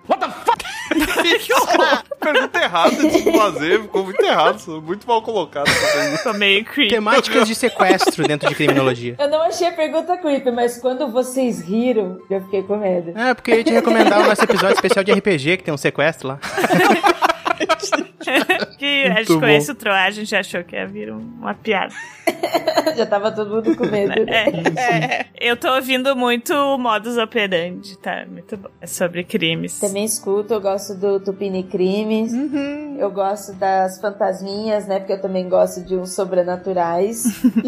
What the fuck? Que horror! Pergunta errada de fazer, ficou muito errado, muito mal colocado. Tá meio creepy. Temáticas de sequestro dentro de criminologia. Eu não achei a pergunta creepy, mas quando vocês riram, eu fiquei com medo. É, porque eu ia te recomendar o nosso episódio especial de R P G, que tem um sequestro lá. Que a gente conhece o Troá, a gente achou que ia vir uma piada. Já tava todo mundo com medo. Né? É, é, eu tô ouvindo muito o Modus Operandi, tá? Muito bom. É sobre crimes. Também escuto, eu gosto do Tupini Crimes. Uhum. Eu gosto das fantasminhas, né? Porque eu também gosto de uns sobrenaturais.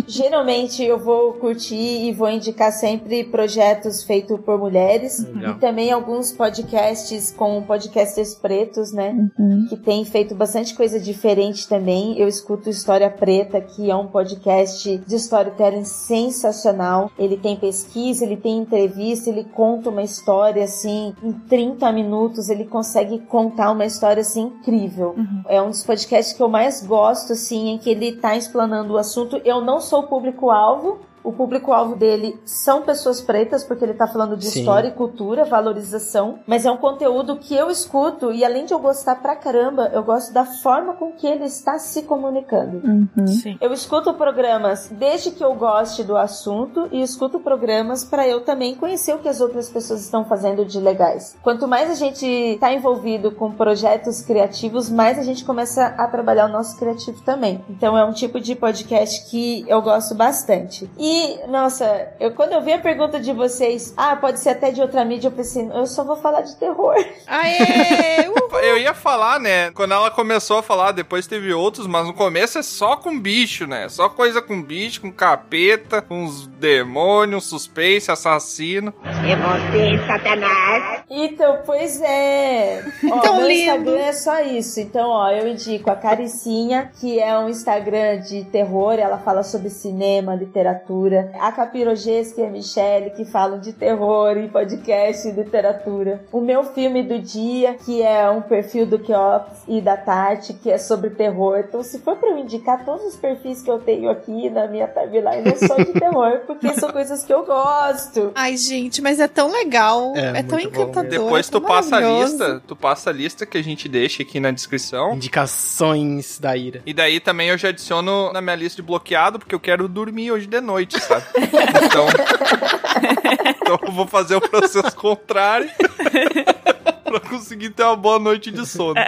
Geralmente eu vou curtir e vou indicar sempre projetos feitos por mulheres. Legal. E também alguns podcasts com podcasters pretos, né? Uhum. Que tem feito bastante coisa diferente também. Eu escuto História Preta, que é um podcast de storytelling sensacional. Ele tem pesquisa, ele tem entrevista, ele conta uma história assim, em trinta minutos ele consegue contar uma história assim incrível. Uhum. É um dos podcasts que eu mais gosto, assim, em que ele tá explanando o assunto. Eu não sou público-alvo. O público-alvo dele são pessoas pretas, porque ele tá falando de Sim. história e cultura, valorização, mas é um conteúdo que eu escuto e além de eu gostar pra caramba, eu gosto da forma com que ele está se comunicando. Uhum. Sim. Eu escuto programas desde que eu goste do assunto e escuto programas pra eu também conhecer o que as outras pessoas estão fazendo de legais. Quanto mais a gente tá envolvido com projetos criativos, mais a gente começa a trabalhar o nosso criativo também. Então é um tipo de podcast que eu gosto bastante. E E, nossa, eu, quando eu vi a pergunta de vocês, ah, pode ser até de outra mídia, eu pensei, eu só vou falar de terror. Aê! Uhul. Eu ia falar, né? Quando ela começou a falar, depois teve outros, mas no começo é só com bicho, né? Só coisa com bicho, com capeta, com uns demônios, suspense, assassino. É você, Satanás! Então, pois é. Ó, tão meu lindo. Instagram é só isso. Então, ó, eu indico a Caricinha, que é um Instagram de terror, ela fala sobre cinema, literatura. A Capirogesca e a Michelle, que falam de terror em podcast e literatura. O Meu Filme do Dia, que é um perfil do Keops e da Tati, que é sobre terror. Então, se for pra eu indicar todos os perfis que eu tenho aqui na minha timeline, é só de terror, porque são coisas que eu gosto. Ai, gente, mas é tão legal, é, é tão encantador. Depois é tão tu passa a lista, tu passa a lista que a gente deixa aqui na descrição. Indicações da Ira. E daí também eu já adiciono na minha lista de bloqueado, porque eu quero dormir hoje de noite. Sabe? Então, então eu vou fazer o processo contrário pra conseguir ter uma boa noite de sono. É.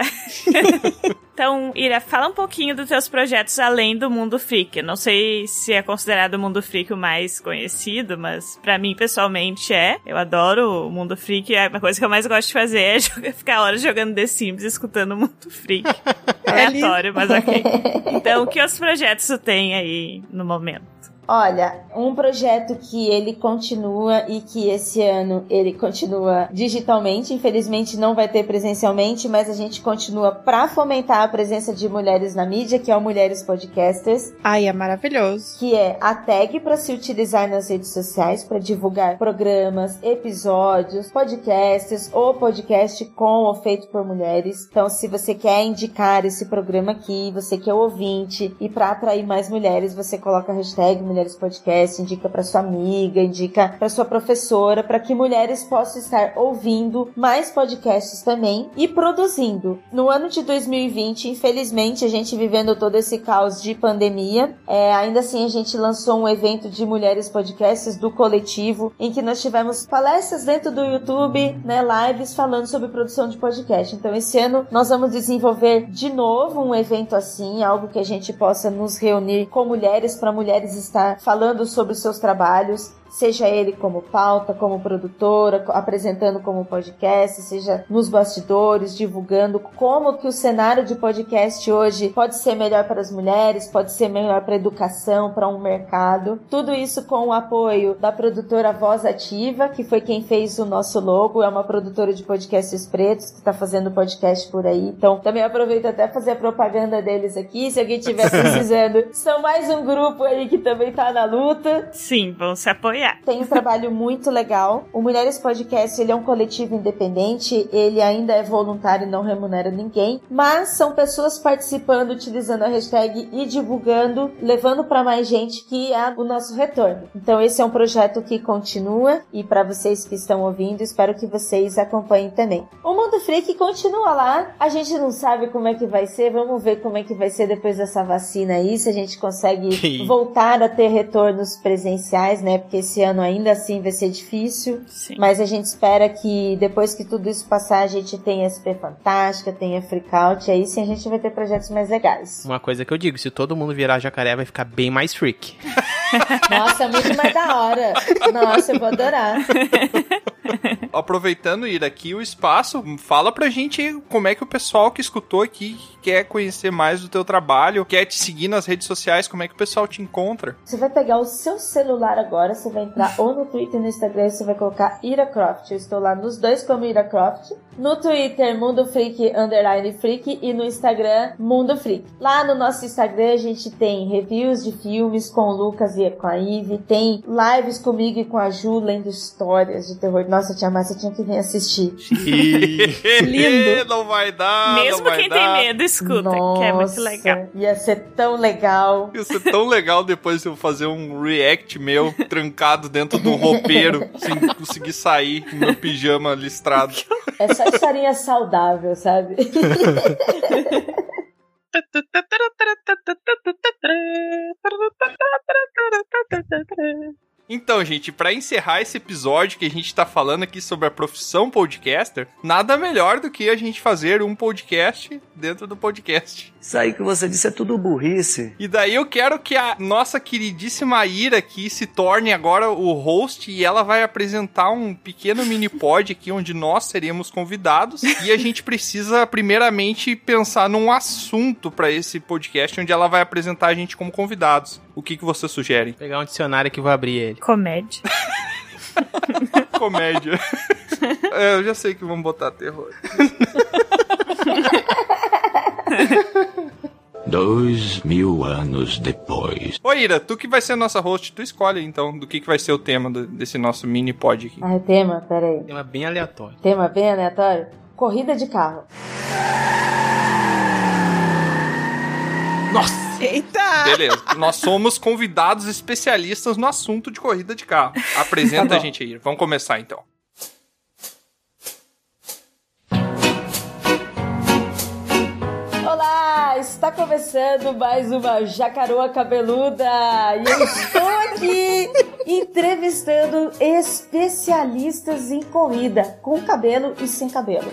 Então, Ira, fala um pouquinho dos teus projetos além do Mundo Freak. Eu não sei se é considerado o Mundo Freak o mais conhecido, mas pra mim, pessoalmente, é. Eu adoro o Mundo Freak. A coisa que eu mais gosto de fazer é jogar, ficar horas jogando The Sims e escutando o Mundo Freak. É aleatório, mas ok. Então, que outros projetos tu tem aí no momento? Olha, um projeto que ele continua e que esse ano ele continua digitalmente, infelizmente não vai ter presencialmente, mas a gente continua pra fomentar a presença de mulheres na mídia, que é o Mulheres Podcasters. Ai, é maravilhoso. Que é a tag pra se utilizar nas redes sociais, pra divulgar programas, episódios, podcasts ou podcast com ou feito por mulheres. Então, se você quer indicar esse programa aqui, você que é ouvinte, e pra atrair mais mulheres, você coloca a hashtag Mulheres Podcast, indica pra sua amiga, indica pra sua professora, pra que mulheres possam estar ouvindo mais podcasts também e produzindo. No ano de dois mil e vinte, infelizmente, a gente vivendo todo esse caos de pandemia, é, ainda assim a gente lançou um evento de Mulheres Podcasts do coletivo, em que nós tivemos palestras dentro do YouTube, né, lives falando sobre produção de podcast. Então esse ano nós vamos desenvolver de novo um evento assim, algo que a gente possa nos reunir com mulheres, pra mulheres estarem falando sobre os seus trabalhos, seja ele como pauta, como produtora, apresentando como podcast, seja nos bastidores, divulgando como que o cenário de podcast hoje pode ser melhor para as mulheres, pode ser melhor para a educação, para um mercado. Tudo isso com o apoio da produtora Voz Ativa, que foi quem fez o nosso logo, é uma produtora de podcasts pretos que está fazendo podcast por aí. Então, também aproveito até fazer a propaganda deles aqui, se alguém estiver precisando. São mais um grupo aí que também está na luta. Sim, vão se apoiar. Tem um trabalho muito legal. O Mulheres Podcast, ele é um coletivo independente, ele ainda é voluntário e não remunera ninguém, mas são pessoas participando, utilizando a hashtag e divulgando, levando para mais gente, que é o nosso retorno. Então esse é um projeto que continua e para vocês que estão ouvindo, espero que vocês acompanhem também. O Mundo Freak continua lá, a gente não sabe como é que vai ser, vamos ver como é que vai ser depois dessa vacina aí, se a gente consegue voltar a ter retornos presenciais, né, porque esse ano ainda assim vai ser difícil. Sim. Mas a gente espera que depois que tudo isso passar, a gente tenha S P Fantástica, tenha Freakout, aí sim a gente vai ter projetos mais legais. Uma coisa que eu digo, se todo mundo virar jacaré, vai ficar bem mais freak. Nossa, muito mais da hora. Nossa, eu vou adorar. aproveitando, Ira, aqui o espaço, fala pra gente como é que o pessoal que escutou aqui, que quer conhecer mais do teu trabalho, quer te seguir nas redes sociais, como é que o pessoal te encontra? Você vai pegar o seu celular agora, você vai entrar ou no Twitter, no Instagram, você vai colocar Ira Croft. Eu estou lá nos dois como Ira Croft. No Twitter, Mundo Freak, underline Freak, e no Instagram, Mundo Freak. Lá no nosso Instagram, a gente tem reviews de filmes com o Lucas e com a Ivy, tem lives comigo e com a Ju, lendo histórias de terror. Nossa, Tiamat, você tinha que vir assistir. Lindo! Não vai dar, Mesmo não vai quem dar. tem medo, escuta, Nossa, que é muito legal. Ia ser tão legal. Ia ser tão legal depois de eu fazer um react meu, trancado dentro de um roupeiro, sem conseguir sair, com meu pijama listrado. Essa historinha saudável, sabe? Então, gente, pra encerrar esse episódio que a gente tá falando aqui sobre a profissão podcaster, nada melhor do que a gente fazer um podcast dentro do podcast. Isso aí que você disse é tudo burrice. E daí eu quero que a nossa queridíssima Ira aqui se torne agora o host e ela vai apresentar um pequeno mini-pod aqui onde nós seremos convidados e a gente precisa primeiramente pensar num assunto pra esse podcast onde ela vai apresentar a gente como convidados. O que, que você sugere? Vou pegar um dicionário que vou abrir ele. Comédia. Comédia. É, eu já sei que vamos botar terror. Dois mil anos depois. Ô, Ira, tu que vai ser a nossa host, tu escolhe, então, do que, que vai ser o tema do, desse nosso mini pod aqui. Ah, tema? Pera aí. Tema bem aleatório. Tema bem aleatório? Corrida de carro. Nossa! Eita! Beleza, nós somos convidados especialistas no assunto de corrida de carro. Apresenta tá a gente aí, vamos começar então. Olá, está começando mais uma Jacaroa Cabeluda e eu estou aqui entrevistando especialistas em corrida, com cabelo e sem cabelo.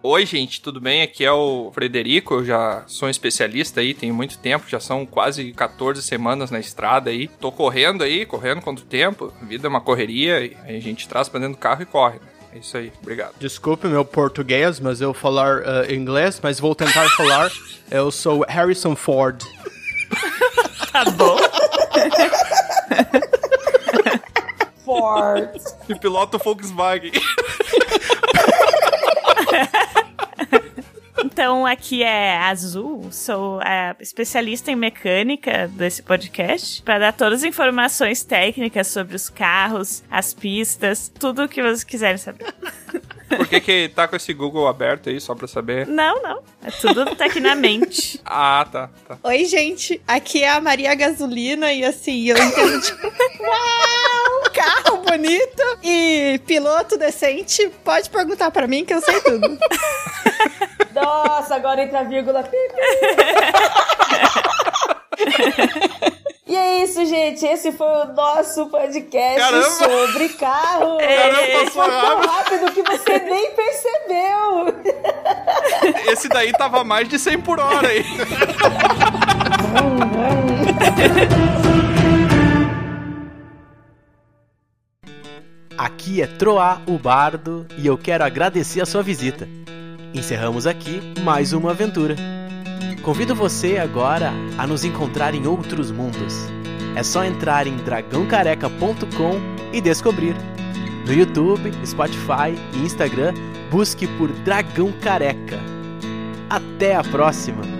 Oi, gente, tudo bem? Aqui é o Frederico, eu já sou um especialista aí, tenho muito tempo, já são quase quatorze semanas na estrada aí. Tô correndo aí, correndo contra o tempo, a vida é uma correria, e a gente traz pra dentro do carro e corre. É isso aí, obrigado. Desculpe meu português, mas eu falar uh, inglês, mas vou tentar falar. Eu sou Harrison Ford. Tá bom? Ford. E piloto Volkswagen. Então, aqui é Azul, sou a especialista em mecânica desse podcast, para dar todas as informações técnicas sobre os carros, as pistas, tudo o que vocês quiserem saber. Por que que tá com esse Google aberto aí, só pra saber? Não, não. É tudo tá aqui na mente. Ah, tá, tá. Oi, gente. Aqui é a Maria Gasolina e, assim, eu entendo de... Uau! Carro bonito e piloto decente. Pode perguntar pra mim que eu sei tudo. Nossa, agora entra a vírgula. E é isso, gente. Esse foi o nosso podcast Caramba. sobre carro. Caramba, foi tão rápido que você nem percebeu. Esse daí tava mais de cem por hora aí. Aqui é Troá, o Bardo, e eu quero agradecer a sua visita. Encerramos aqui mais uma aventura. Convido você agora a nos encontrar em outros mundos. É só entrar em dragão careca ponto com e descobrir. No YouTube, Spotify e Instagram, busque por Dragão Careca. Até a próxima!